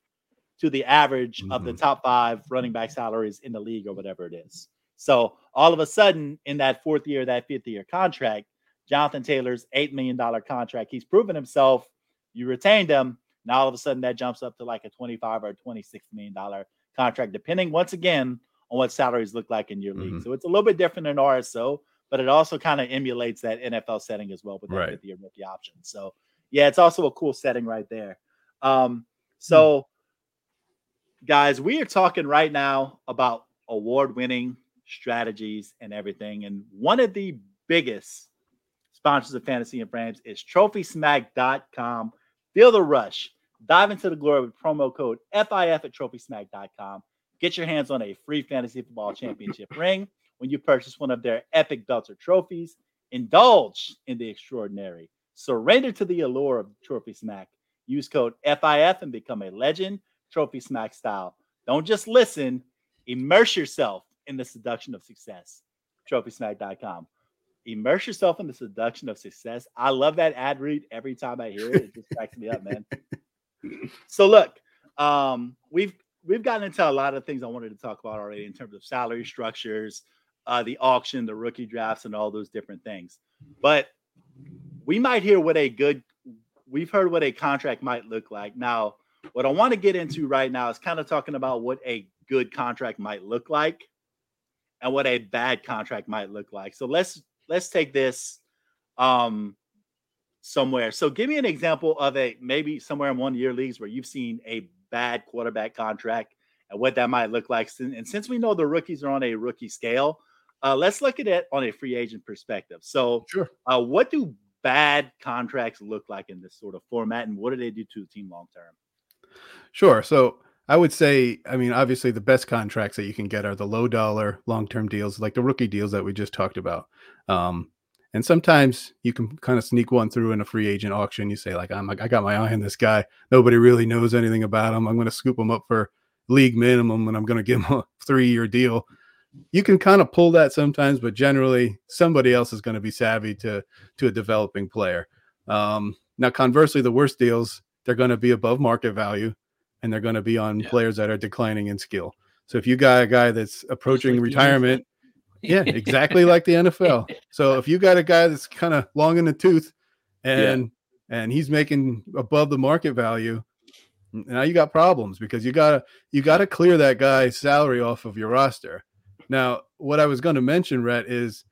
to the average mm-hmm. of the top five running back salaries in the league or whatever it is. So all of a sudden in that fourth year, that fifth year contract, Jonathan Taylor's eight million dollars contract. He's proven himself. You retained him. Now, all of a sudden, that jumps up to like a twenty-five or twenty-six million dollars contract, depending, once again, on what salaries look like in your mm-hmm. league. So it's a little bit different in R S O, but it also kind of emulates that N F L setting as well with that right. fifth-year rookie option. So, yeah, it's also a cool setting right there. Um, so, mm-hmm. guys, we are talking right now about award-winning strategies and everything. And one of the biggest sponsors of Fantasy In Frames is Trophy Smack dot com. Feel the rush. Dive into the glory with promo code F I F at Trophy Smack dot com. Get your hands on a free fantasy football championship ring when you purchase one of their epic belts or trophies. Indulge in the extraordinary. Surrender to the allure of Trophy Smack. Use code F I F and become a legend, Trophy Smack style. Don't just listen. Immerse yourself in the seduction of success. Trophy Smack dot com. Immerse yourself in the seduction of success. I love that ad read every time I hear it. It just cracks me up, man. So look, um, we've we've gotten into a lot of things I wanted to talk about already in terms of salary structures, uh, the auction, the rookie drafts, and all those different things. But we might hear what a good we've heard what a contract might look like. Now, what I want to get into right now is kind of talking about what a good contract might look like and what a bad contract might look like. So let's Let's take this um, somewhere. So give me an example of a maybe somewhere in one year leagues where you've seen a bad quarterback contract and what that might look like. And since we know the rookies are on a rookie scale, uh, let's look at it on a free agent perspective. So sure. uh, what do bad contracts look like in this sort of format, and what do they do to the team long-term? Sure. So I would say, I mean, obviously the best contracts that you can get are the low dollar long-term deals, like the rookie deals that we just talked about. Um, and sometimes you can kind of sneak one through in a free agent auction. You say like, I'm like, I got my eye on this guy. Nobody really knows anything about him. I'm going to scoop him up for league minimum and I'm going to give him a three-year deal. You can kind of pull that sometimes, but generally somebody else is going to be savvy to, to a developing player. Um, now, conversely, the worst deals, they're going to be above market value. And they're going to be on yeah. players that are declining in skill. So if you got a guy that's approaching like retirement, yeah, exactly like the N F L. So if you got a guy that's kind of long in the tooth and, yeah. and he's making above the market value, now you got problems because you got to, you got to clear that guy's salary off of your roster. Now, what I was going to mention, Rhett, is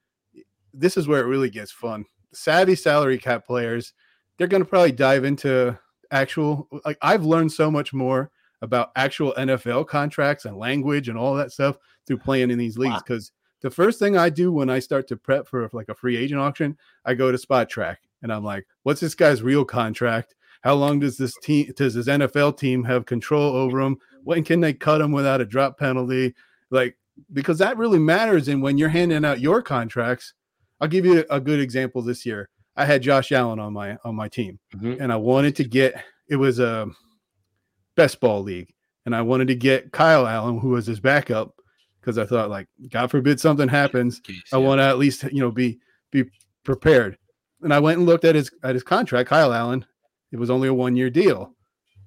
this is where it really gets fun. Savvy salary cap players, they're going to probably dive into actual, like I've learned so much more about actual N F L contracts and language and all that stuff through playing in these leagues. Because wow. the first thing I do when I start to prep for like a free agent auction, I go to Spotrac and I'm like, what's this guy's real contract? How long does this team, does this N F L team have control over him? When can they cut him without a drop penalty? Like, because that really matters. And when you're handing out your contracts, I'll give you a good example this year. I had Josh Allen on my on my team, mm-hmm. and I wanted to get – it was a best ball league, and I wanted to get Kyle Allen, who was his backup, because I thought, like, God forbid something happens. Case, I yeah. want to at least, you know, be be prepared. And I went and looked at his at his contract, Kyle Allen. It was only a one-year deal.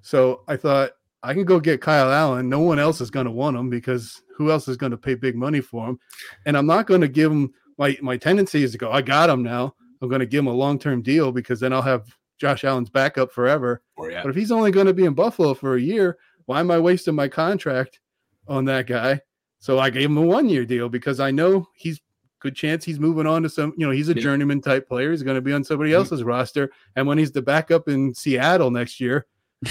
So I thought, I can go get Kyle Allen. No one else is going to want him because who else is going to pay big money for him? And I'm not going to give him – my my tendency is to go, I got him now. I'm going to give him a long-term deal because then I'll have Josh Allen's backup forever. Oh, yeah. But if he's only going to be in Buffalo for a year, why am I wasting my contract on that guy? So I gave him a one-year deal because I know he's good chance he's moving on to some, you know, he's a journeyman type player. He's going to be on somebody else's mm-hmm. roster. And when he's the backup in Seattle next year,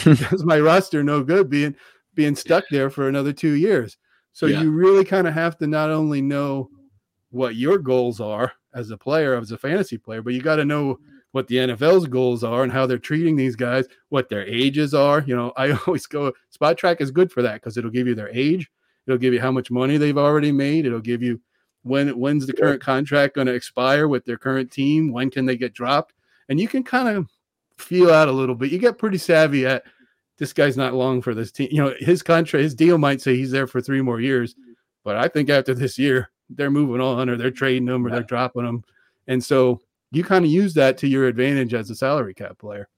that's my roster no good being, being stuck there for another two years. So yeah. you really kind of have to not only know what your goals are as a player, as a fantasy player, but you got to know what the N F L's goals are and how they're treating these guys, what their ages are. You know, I always go, Spotrac is good for that because it'll give you their age. It'll give you how much money they've already made. It'll give you when, when's the current contract going to expire with their current team? When can they get dropped? And you can kind of feel out a little bit. You get pretty savvy at this guy's not long for this team. You know, his contract, his deal might say he's there for three more years, but I think after this year, they're moving on or they're trading them or yeah. they're dropping them. And so you kind of use that to your advantage as a salary cap player.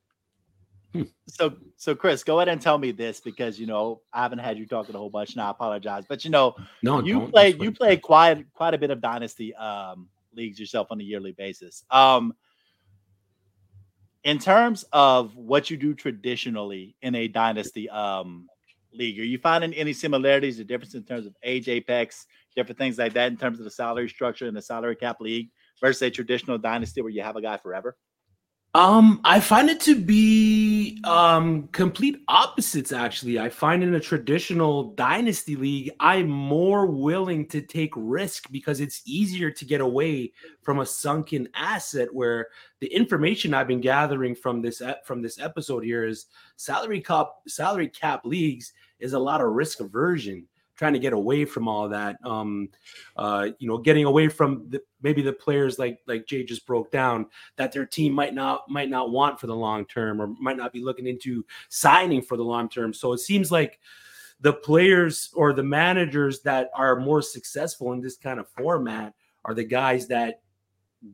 Hmm. So, so Chris, go ahead and tell me this because, you know, I haven't had you talking a whole bunch and I apologize, but you know, no, you played, you played quite, quite a bit of dynasty um, leagues yourself on a yearly basis. Um, in terms of what you do traditionally in a dynasty um, league, are you finding any similarities or differences in terms of age, apex, different things like that in terms of the salary structure in the salary cap league versus a traditional dynasty where you have a guy forever? Um, I find it to be um, complete opposites, actually. I find in a traditional dynasty league, I'm more willing to take risk because it's easier to get away from a sunken asset where the information I've been gathering from this from this episode here is salary cap, salary cap leagues is a lot of risk aversion, trying to get away from all that, um, uh, you know, getting away from the, maybe the players like like Jay just broke down that their team might not might not want for the long term or might not be looking into signing for the long term. So it seems like the players or the managers that are more successful in this kind of format are the guys that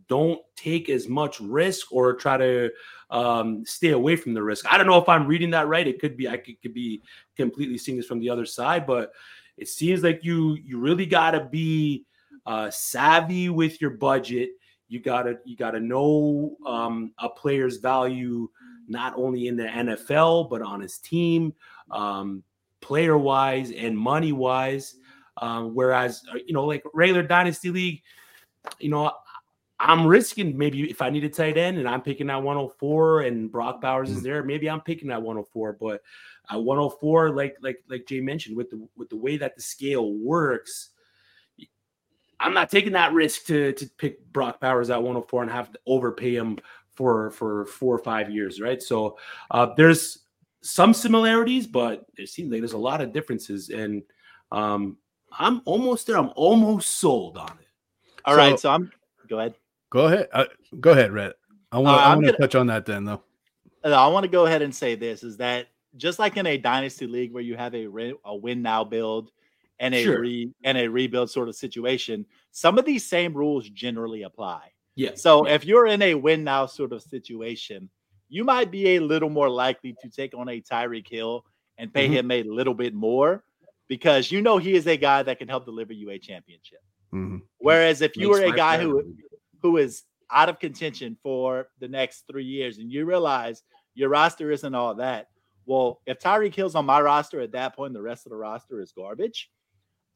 don't take as much risk or try to um, stay away from the risk. I don't know if I'm reading that right. It could be I could, could be completely seeing this from the other side, but it seems like you you really gotta be uh, savvy with your budget. You gotta you gotta know um, a player's value not only in the N F L but on his team, um, player wise and money wise. Um, whereas you know, like regular dynasty league, you know, I'm risking maybe if I need a tight end and I'm picking at one oh four and Brock Bowers is there, maybe I'm picking at one oh four. But at one oh four, like like like Jay mentioned, with the with the way that the scale works, I'm not taking that risk to to pick Brock Bowers at one oh four and have to overpay him for for four or five years, right? So uh, there's some similarities, but it seems like there's a lot of differences, and um, I'm almost there. I'm almost sold on it. All so, right, so I'm go ahead. Go ahead. Uh, go ahead, Rhett. I want uh, to touch on that then, though. I want to go ahead and say this, is that just like in a dynasty league where you have a, re- a win-now build and a sure. re- and a rebuild sort of situation, some of these same rules generally apply. Yeah. So yeah. if you're in a win-now sort of situation, you might be a little more likely to take on a Tyreek Hill and pay mm-hmm. him a little bit more because you know he is a guy that can help deliver you a championship. Mm-hmm. Whereas if you were a guy who – who is out of contention for the next three years, and you realize your roster isn't all that. Well, if Tyreek Hill's on my roster at that point, the rest of the roster is garbage.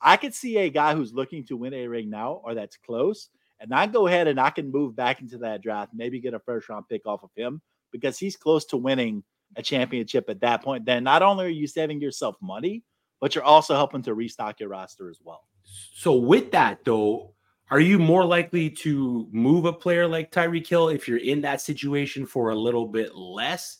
I could see a guy who's looking to win a ring now, or that's close, and I go ahead and I can move back into that draft, maybe get a first round pick off of him because he's close to winning a championship at that point. Then not only are you saving yourself money, but you're also helping to restock your roster as well. So with that though, are you more likely to move a player like Tyreek Hill if you're in that situation for a little bit less?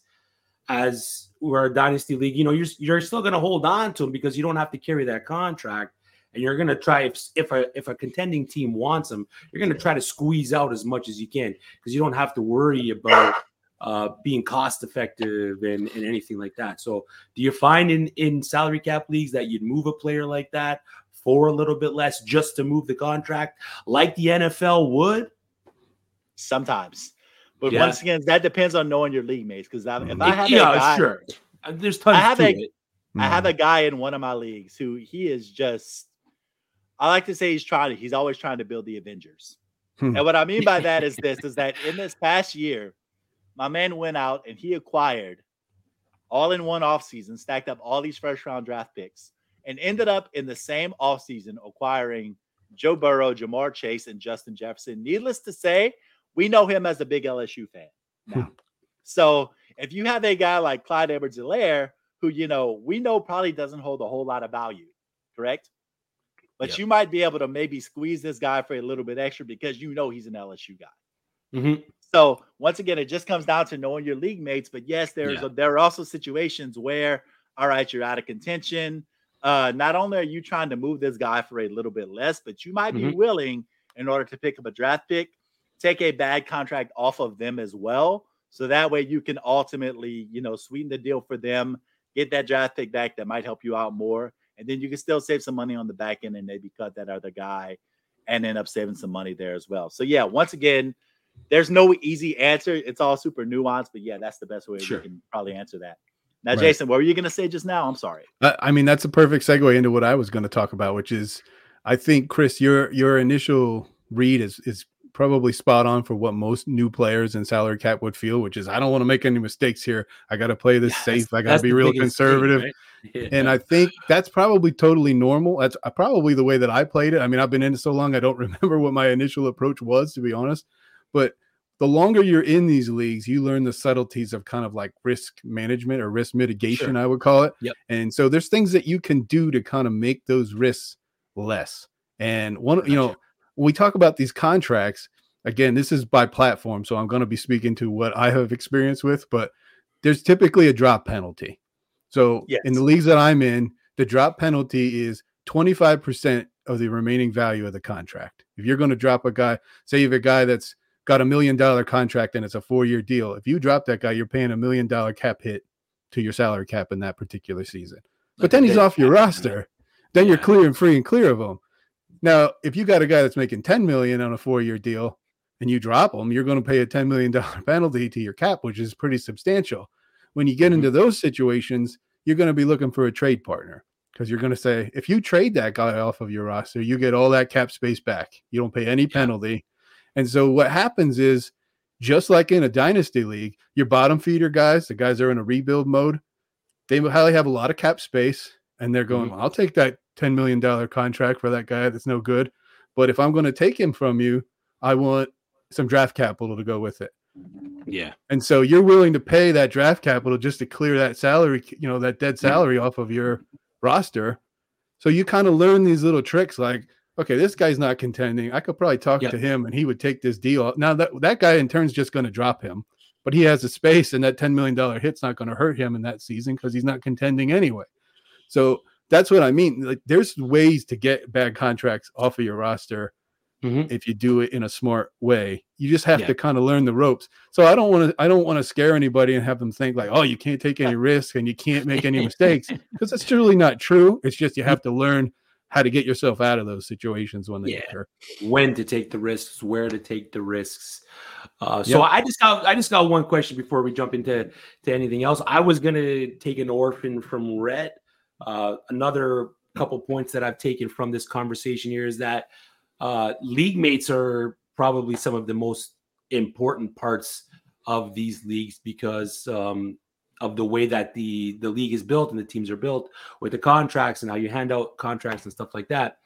As we're a dynasty league, you know, you're you're still going to hold on to him because you don't have to carry that contract, and you're going to try if if a if a contending team wants him, you're going to try to squeeze out as much as you can because you don't have to worry about uh, being cost effective and, and anything like that. So, do you find in in salary cap leagues that you'd move a player like that for a little bit less just to move the contract like the N F L would? Sometimes. But yeah. once again, that depends on knowing your league mates. Because if I have yeah, a guy, sure. There's tons I have to a, it. I have a guy in one of my leagues who he is just, I like to say he's trying to, he's always trying to build the Avengers. Hmm. And what I mean by that is this, is that in this past year, my man went out and he acquired all in one offseason, stacked up all these first round draft picks, and ended up in the same offseason acquiring Joe Burrow, Jamar Chase, and Justin Jefferson. Needless to say, we know him as a big L S U fan now. So if you have a guy like Clyde Edwards-Helaire, who, you know, we know probably doesn't hold a whole lot of value, correct? But yep. you might be able to maybe squeeze this guy for a little bit extra because you know he's an L S U guy. Mm-hmm. So once again, it just comes down to knowing your league mates. But yes, there's yeah. a, there are also situations where, all right, you're out of contention. Uh, not only are you trying to move this guy for a little bit less, but you might mm-hmm. be willing, in order to pick up a draft pick, take a bad contract off of them as well. So that way you can ultimately, you know, sweeten the deal for them, get that draft pick back that might help you out more. And then you can still save some money on the back end and maybe cut that other guy and end up saving some money there as well. So, yeah, once again, there's no easy answer. It's all super nuanced, but, yeah, that's the best way sure. we can probably answer that. Now, right. Jason, what were you going to say just now? I'm sorry. Uh, I mean, that's a perfect segue into what I was going to talk about, which is, I think, Chris, your your initial read is is probably spot on for what most new players in salary cap would feel, which is I don't want to make any mistakes here. I got to play this yeah, safe. I got to be real conservative. Thing, right? yeah. And I think that's probably totally normal. That's probably the way that I played it. I mean, I've been in it so long, I don't remember what my initial approach was, to be honest. But the longer you're in these leagues, you learn the subtleties of kind of like risk management or risk mitigation, sure. I would call it. Yep. And so there's things that you can do to kind of make those risks less. And one, gotcha. you know, when we talk about these contracts, again, this is by platform, so I'm going to be speaking to what I have experience with, but there's typically a drop penalty. So yes. in the leagues that I'm in, the drop penalty is twenty-five percent of the remaining value of the contract. If you're going to drop a guy, say you have a guy that's got a million dollar contract and it's a four-year deal. If you drop that guy, you're paying a million dollar cap hit to your salary cap in that particular season. But then he's off your roster. Then you're clear and free and clear of him. Now, if you got a guy that's making ten million dollars on a four-year deal and you drop him, you're going to pay a ten million dollars penalty to your cap, which is pretty substantial. When you get into those situations, you're going to be looking for a trade partner because you're going to say, if you trade that guy off of your roster, you get all that cap space back. You don't pay any penalty. And so what happens is, just like in a dynasty league, your bottom feeder guys, the guys that are in a rebuild mode, they probably have a lot of cap space, and they're going, well, I'll take that ten million dollars contract for that guy that's no good. But if I'm going to take him from you, I want some draft capital to go with it. Yeah. And so you're willing to pay that draft capital just to clear that salary, you know, that dead salary off of your roster. So you kind of learn these little tricks like, okay, this guy's not contending. I could probably talk yep. to him and he would take this deal. Now that that guy in turn's just going to drop him, but he has the space and that ten million dollars hit's not going to hurt him in that season because he's not contending anyway. So that's what I mean. Like, there's ways to get bad contracts off of your roster mm-hmm. if you do it in a smart way. You just have yeah. to kind of learn the ropes. So I don't want to I don't want to scare anybody and have them think like, oh, you can't take any risks and you can't make any mistakes because that's truly not true. It's just you have to learn how to get yourself out of those situations when they yeah. occur. When to take the risks, where to take the risks. Uh, so yep. I just got I just got one question before we jump into to anything else. I was going to take an orphan from Rhett. Uh, another couple points that I've taken from this conversation here is that uh, league mates are probably some of the most important parts of these leagues because um, of the way that the, the league is built and the teams are built with the contracts and how you hand out contracts and stuff like that.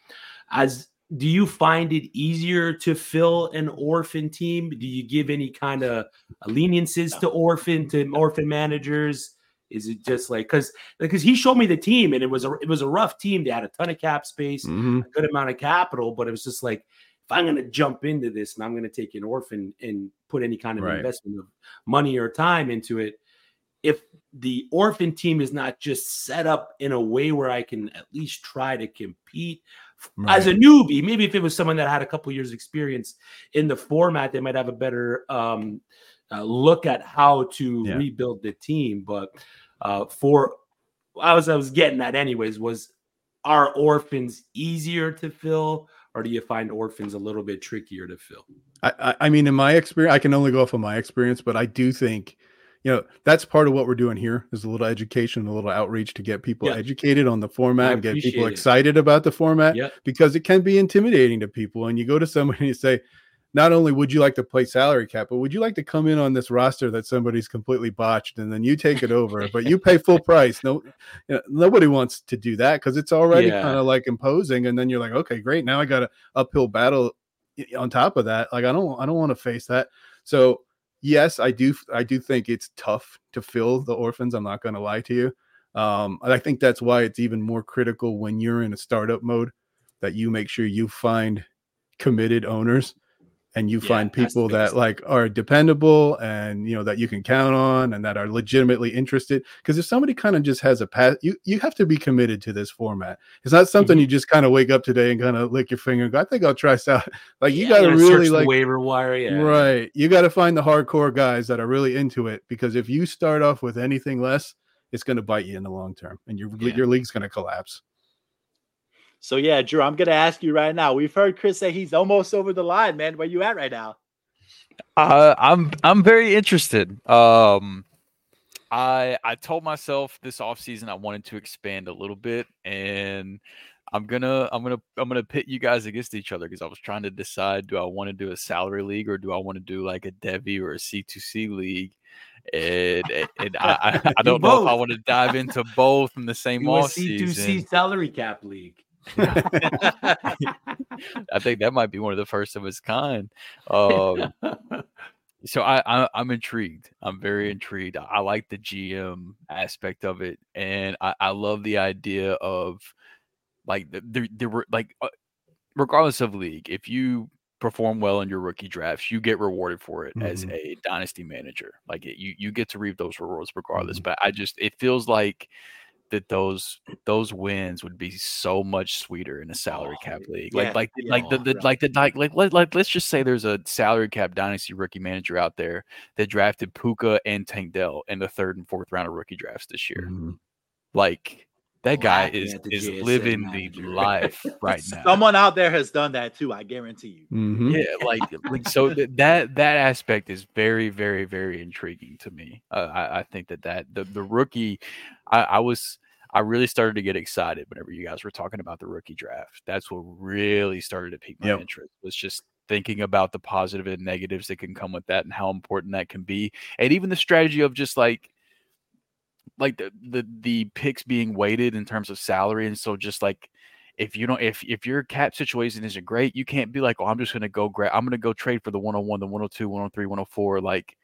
As do you find it easier to fill an orphan team? Do you give any kind of leniencies to orphan to orphan managers? Is it just like, cause, because he showed me the team and it was a, it was a rough team. They had a ton of cap space, mm-hmm. a good amount of capital, but it was just like, if I'm going to jump into this and I'm going to take an orphan and put any kind of right. investment of money or time into it, if the orphan team is not just set up in a way where I can at least try to compete right. as a newbie, maybe if it was someone that had a couple years experience in the format, they might have a better um, uh, look at how to yeah. rebuild the team. But uh, for I was I was getting at anyways, was are orphans easier to fill? Or do you find orphans a little bit trickier to fill? I, I, I mean, in my experience, I can only go off of my experience, but I do think you know, that's part of what we're doing here is a little education, a little outreach to get people yeah. educated on the format and get people it. excited about the format yeah. because it can be intimidating to people. And you go to somebody and you say, not only would you like to play salary cap, but would you like to come in on this roster that somebody's completely botched and then you take it over, but you pay full price. No, you know, nobody wants to do that because it's already yeah. kind of like imposing. And then you're like, okay, great. Now I got an uphill battle on top of that. Like, I don't, I don't want to face that. So yes, I do. I do think it's tough to fill the orphans. I'm not going to lie to you. Um, and I think that's why it's even more critical when you're in a startup mode that you make sure you find committed owners and you yeah, find people that like are dependable and, you know, that you can count on and that are legitimately interested. Because if somebody kind of just has a path, you, you have to be committed to this format. It's not something mm-hmm. you just kind of wake up today and kind of lick your finger and go, I think I'll try out. Like you yeah, got to really like waiver wire. Yeah. Right. You got to find the hardcore guys that are really into it, because if you start off with anything less, it's going to bite you in the long term and your, yeah. your league's going to collapse. So, yeah, Drew, I'm going to ask you right now. We've heard Chris say he's almost over the line, man. Where you at right now? Uh, I'm I'm very interested. Um, I I told myself this offseason I wanted to expand a little bit, and I'm gonna I'm gonna I'm gonna pit you guys against each other because I was trying to decide, do I want to do a salary league or do I want to do like a Devy or a C two C league? And and I, I, I don't know if I want to dive into both in the same offseason. C two C salary cap league. I think that might be one of the first of its kind. Um, so I, I I'm intrigued. I'm very intrigued. I like the G M aspect of it, and I, I love the idea of like there there were like uh, regardless of league, if you perform well in your rookie drafts, you get rewarded for it mm-hmm. as a dynasty manager. Like it, you you get to reap those rewards regardless. Mm-hmm. But I just it feels like that those those wins would be so much sweeter in a salary cap league. Like yeah, like yeah, like the, the right. like the like let, like let's just say there's a salary cap dynasty rookie manager out there that drafted Puka and Tank Dell in the third and fourth round of rookie drafts this year. Mm-hmm. Like that guy is is living manager. the life right now. Someone out there has done that too, I guarantee you. Mm-hmm. Yeah, like, like so th- that that aspect is very, very, very intriguing to me. Uh, I, I think that that the the rookie, I, I was I really started to get excited whenever you guys were talking about the rookie draft. That's what really started to pique my yep. interest. Was just thinking about the positive and negatives that can come with that and how important that can be, and even the strategy of just like. Like the, the the picks being weighted in terms of salary, and so just like if you don't if if your cap situation isn't great, you can't be like, oh, I'm just gonna go grab I'm gonna go trade for the one oh one, the one oh two, one oh three, one oh four. Like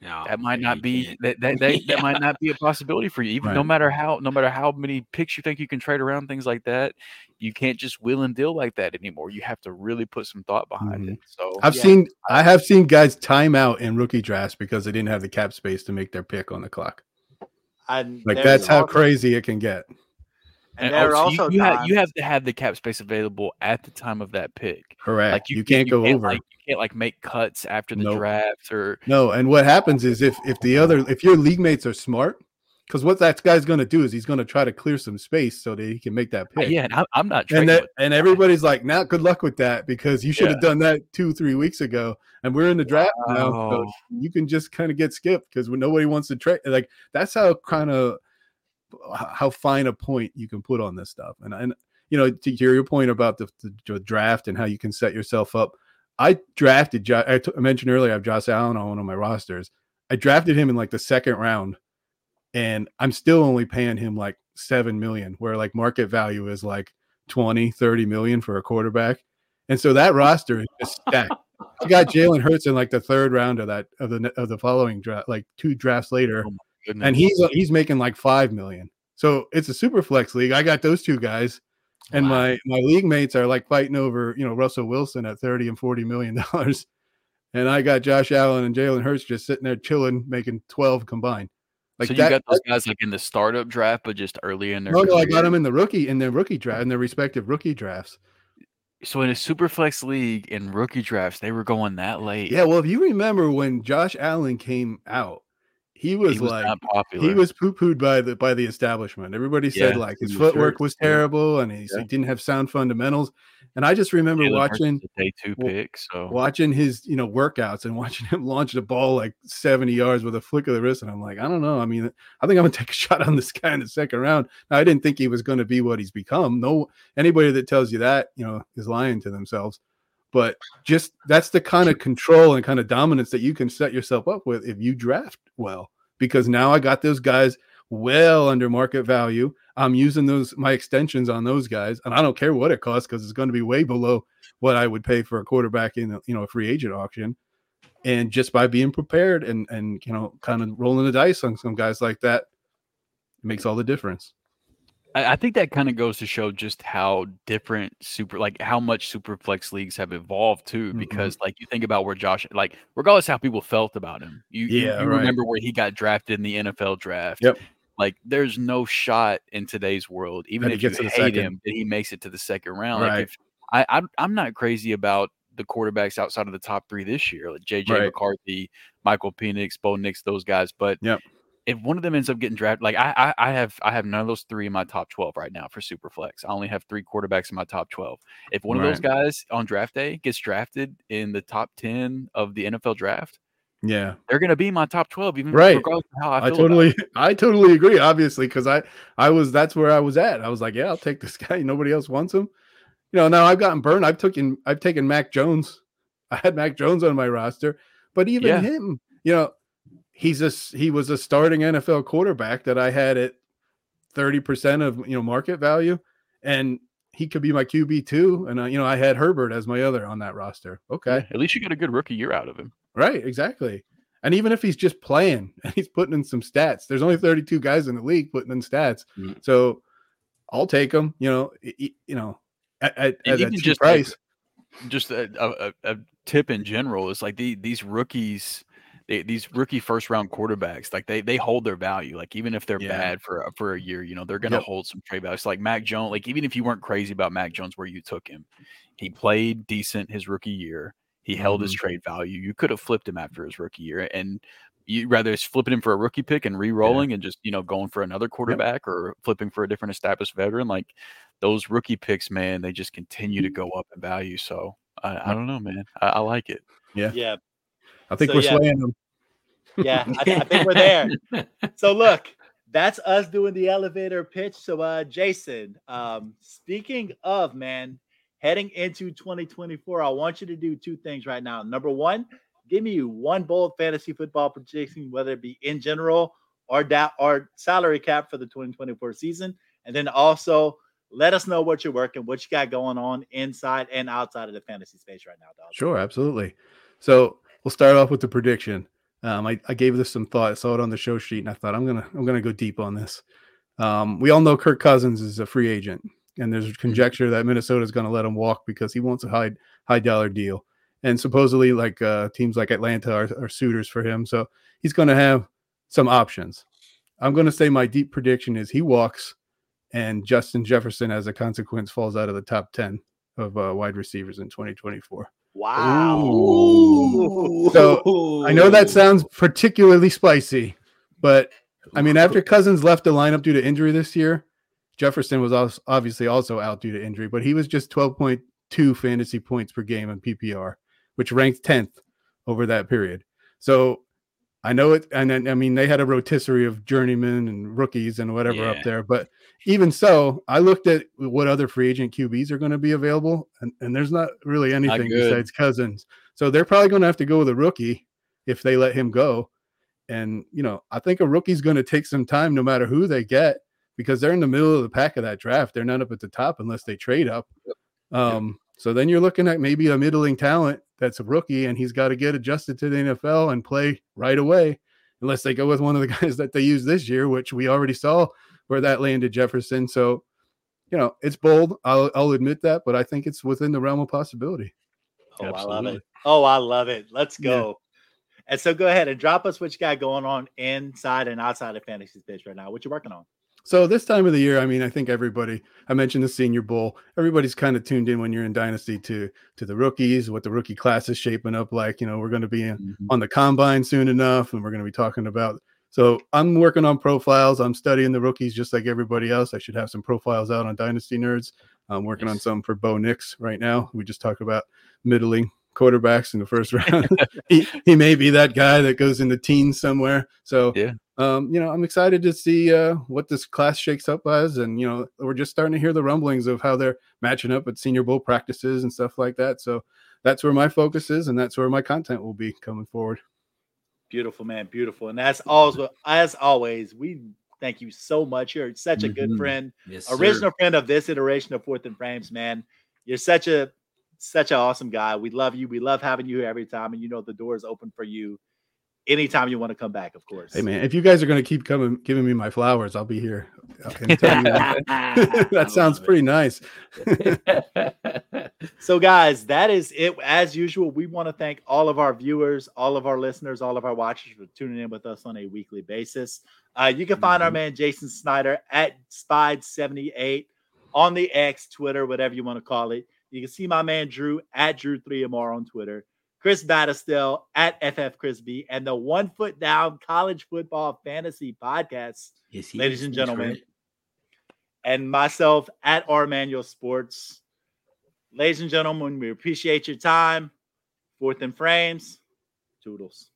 no, that might not be that that that, yeah. that might not be a possibility for you. Even right. no matter how no matter how many picks you think you can trade around things like that, you can't just wheel and deal like that anymore. You have to really put some thought behind mm-hmm. it. So I've yeah. seen I have seen guys time out in rookie drafts because they didn't have the cap space to make their pick on the clock. And like that's how also, crazy it can get. And, and there also, also you, you, have, you have to have the cap space available at the time of that pick. Correct. Like you, you can't you go can't over. Like, you can't like make cuts after the nope. draft or no. And what happens is if if the other if your league mates are smart, because what that guy's going to do is he's going to try to clear some space so that he can make that pick. Yeah, and I'm, I'm not. And that, and everybody's like, now nah, good luck with that because you should have yeah. done that two three weeks ago. And we're in the draft wow. now, so you can just kind of get skipped because nobody wants to trade. Like that's how kind of how fine a point you can put on this stuff. And and you know, to hear your point about the, the draft and how you can set yourself up. I drafted. I, t- I mentioned earlier, I have Josh Allen on one of my rosters. I drafted him in like the second round. And I'm still only paying him like seven million, where like market value is like twenty, thirty million for a quarterback. And so that roster is just stacked. I got Jalen Hurts in like the third round of that, of the, of the following draft, like two drafts later. Oh and he's, he's making like five million. So it's a super flex league. I got those two guys and wow. my, my league mates are like fighting over, you know, Russell Wilson at thirty and forty million dollars. And I got Josh Allen and Jalen Hurts just sitting there chilling, making twelve combined. Like so you that, got those guys like in the startup draft, but just early in their no, career. No, I got them in the rookie in their rookie draft in their respective rookie drafts. So in a super flex league in rookie drafts, they were going that late. Yeah, well, if you remember when Josh Allen came out, he was, he was like not popular. He was poo-pooed by the by the establishment. Everybody said yeah, like his footwork sure. was terrible and he yeah. like, didn't have sound fundamentals. And I just remember Jalen watching the day two pick, so watching his you know workouts and watching him launch the ball like seventy yards with a flick of the wrist. And I'm like, I don't know. I mean, I think I'm gonna take a shot on this guy in the second round. Now, I didn't think he was gonna be what he's become. No, anybody that tells you that, you know, is lying to themselves. But just that's the kind of control and kind of dominance that you can set yourself up with if you draft well. Because now I got those guys well under market value. I'm using those my extensions on those guys, and I don't care what it costs because it's going to be way below what I would pay for a quarterback in a, you know a free agent auction. And just by being prepared and and you know kind of rolling the dice on some guys like that, it makes all the difference. I, I think that kind of goes to show just how different super like how much super flex leagues have evolved too. Mm-hmm. Because like you think about where Josh like regardless how people felt about him, you yeah, you, you right. remember where he got drafted in the N F L draft. Yep. Like, there's no shot in today's world, even if you hate second. him, that he makes it to the second round. Right. Like, if I, I'm, I'm not crazy about the quarterbacks outside of the top three this year, like J J right. McCarthy, Michael Penix, Bo Nix, those guys. But yep. if one of them ends up getting drafted, like I, I, I have, I have none of those three in my top twelve right now for Superflex. I only have three quarterbacks in my top twelve. If one right. of those guys on draft day gets drafted in the top ten of the N F L draft, Yeah, they're going to be my top twelve, even right. regardless of how I feel. I totally, about it. I totally agree. Obviously, because I, I was that's where I was at. I was like, yeah, I'll take this guy. Nobody else wants him. You know, now I've gotten burned. I've taken, I've taken Mac Jones. I had Mac Jones on my roster, but even yeah. him, you know, he's a he was a starting N F L quarterback that I had at thirty percent of you know market value, and he could be my Q B too. And uh, you know, I had Herbert as my other on that roster. Okay, at least you got a good rookie year out of him. Right, exactly. And even if he's just playing and he's putting in some stats, there's only thirty-two guys in the league putting in stats. Mm-hmm. So I'll take him, you know, you know, at, at, at a cheap just, price. Like, just a, a, a tip in general is like the, these rookies, they, these rookie first round quarterbacks, like they they hold their value. Like even if they're yeah. bad for, for a year, you know, they're going to yep. hold some trade value. It's like Mac Jones, like even if you weren't crazy about Mac Jones where you took him, he played decent his rookie year. He held mm-hmm. his trade value. You could have flipped him after his rookie year, and you rather it's flipping him for a rookie pick and re-rolling yeah. and just, you know, going for another quarterback yep. or flipping for a different established veteran. Like those rookie picks, man, they just continue to go up in value. So I, I don't know, man. I, I like it. Yeah, yeah. I think so, we're yeah. slaying them. Yeah, I, I think we're there. So look, that's us doing the elevator pitch. So, uh, Jayson, um, speaking of, man. Heading into twenty twenty-four, I want you to do two things right now. Number one, give me one bold fantasy football prediction, whether it be in general or da- or salary cap for the twenty twenty-four season. And then also let us know what you're working, what you got going on inside and outside of the fantasy space right now, dog. Sure, absolutely. So we'll start off with the prediction. Um, I, I gave this some thought. I saw it on the show sheet, and I thought I'm gonna I'm gonna go deep on this. Um, we all know Kirk Cousins is a free agent. And there's conjecture that Minnesota is going to let him walk because he wants a high, high dollar deal. And supposedly like uh, teams like Atlanta are, are suitors for him. So he's going to have some options. I'm going to say my deep prediction is he walks and Justin Jefferson as a consequence falls out of the top ten of uh, wide receivers in twenty twenty-four. Wow. Ooh. So I know that sounds particularly spicy, but I mean, after Cousins left the lineup due to injury this year, Jefferson was obviously also out due to injury, but he was just twelve point two fantasy points per game in P P R, which ranked tenth over that period. So I know it. And then, I mean, they had a rotisserie of journeymen and rookies and whatever yeah. up there. But even so, I looked at what other free agent Q Bs are going to be available. And, and there's not really anything not besides Cousins. So they're probably going to have to go with a rookie if they let him go. And, you know, I think a rookie's going to take some time no matter who they get, because they're in the middle of the pack of that draft. They're not up at the top unless they trade up. Um, so then you're looking at maybe a middling talent that's a rookie, and he's got to get adjusted to the N F L and play right away unless they go with one of the guys that they used this year, which we already saw where that landed Jefferson. So, you know, it's bold. I'll, I'll admit that, but I think it's within the realm of possibility. Oh, absolutely. I love it. Oh, I love it. Let's go. Yeah. And so go ahead and drop us what you got going on inside and outside of fantasy space right now. What you working on? So this time of the year, I mean, I think everybody, I mentioned the Senior Bowl, everybody's kind of tuned in when you're in Dynasty to to the rookies, what the rookie class is shaping up like. You know, we're going to be in, mm-hmm. on the combine soon enough, and we're going to be talking about. So I'm working on profiles. I'm studying the rookies just like everybody else. I should have some profiles out on Dynasty Nerds. I'm working yes. on some for Bo Nix right now. We just talk about middling quarterbacks in the first round. he, he may be that guy that goes in the teens somewhere. So yeah. Um, you know, I'm excited to see uh, what this class shakes up as, and you know, we're just starting to hear the rumblings of how they're matching up at Senior Bowl practices and stuff like that. So that's where my focus is, and that's where my content will be coming forward. Beautiful, man, beautiful. And as always, as always, we thank you so much. You're such mm-hmm. a good friend, yes, original sir. friend of this iteration of fourth and Frames, man. You're such a such an awesome guy. We love you. We love having you here every time, and you know the door is open for you. Anytime you want to come back, of course. Hey, man, if you guys are going to keep coming, giving me my flowers, I'll be here. I can tell you that. That sounds pretty nice. So, guys, that is it. As usual, we want to thank all of our viewers, all of our listeners, all of our watchers for tuning in with us on a weekly basis. Uh, you can find mm-hmm. our man Jayson Snyder at Spide seventy-eight on the X, Twitter, whatever you want to call it. You can see my man Drew at Drew three M R on Twitter. Chris Battistell at F F Chris B, and the One Foot Down College Football Fantasy Podcast, yes, ladies and gentlemen, right. and myself at R Manuel Sports. Ladies and gentlemen, we appreciate your time. Fourth and Frames, toodles.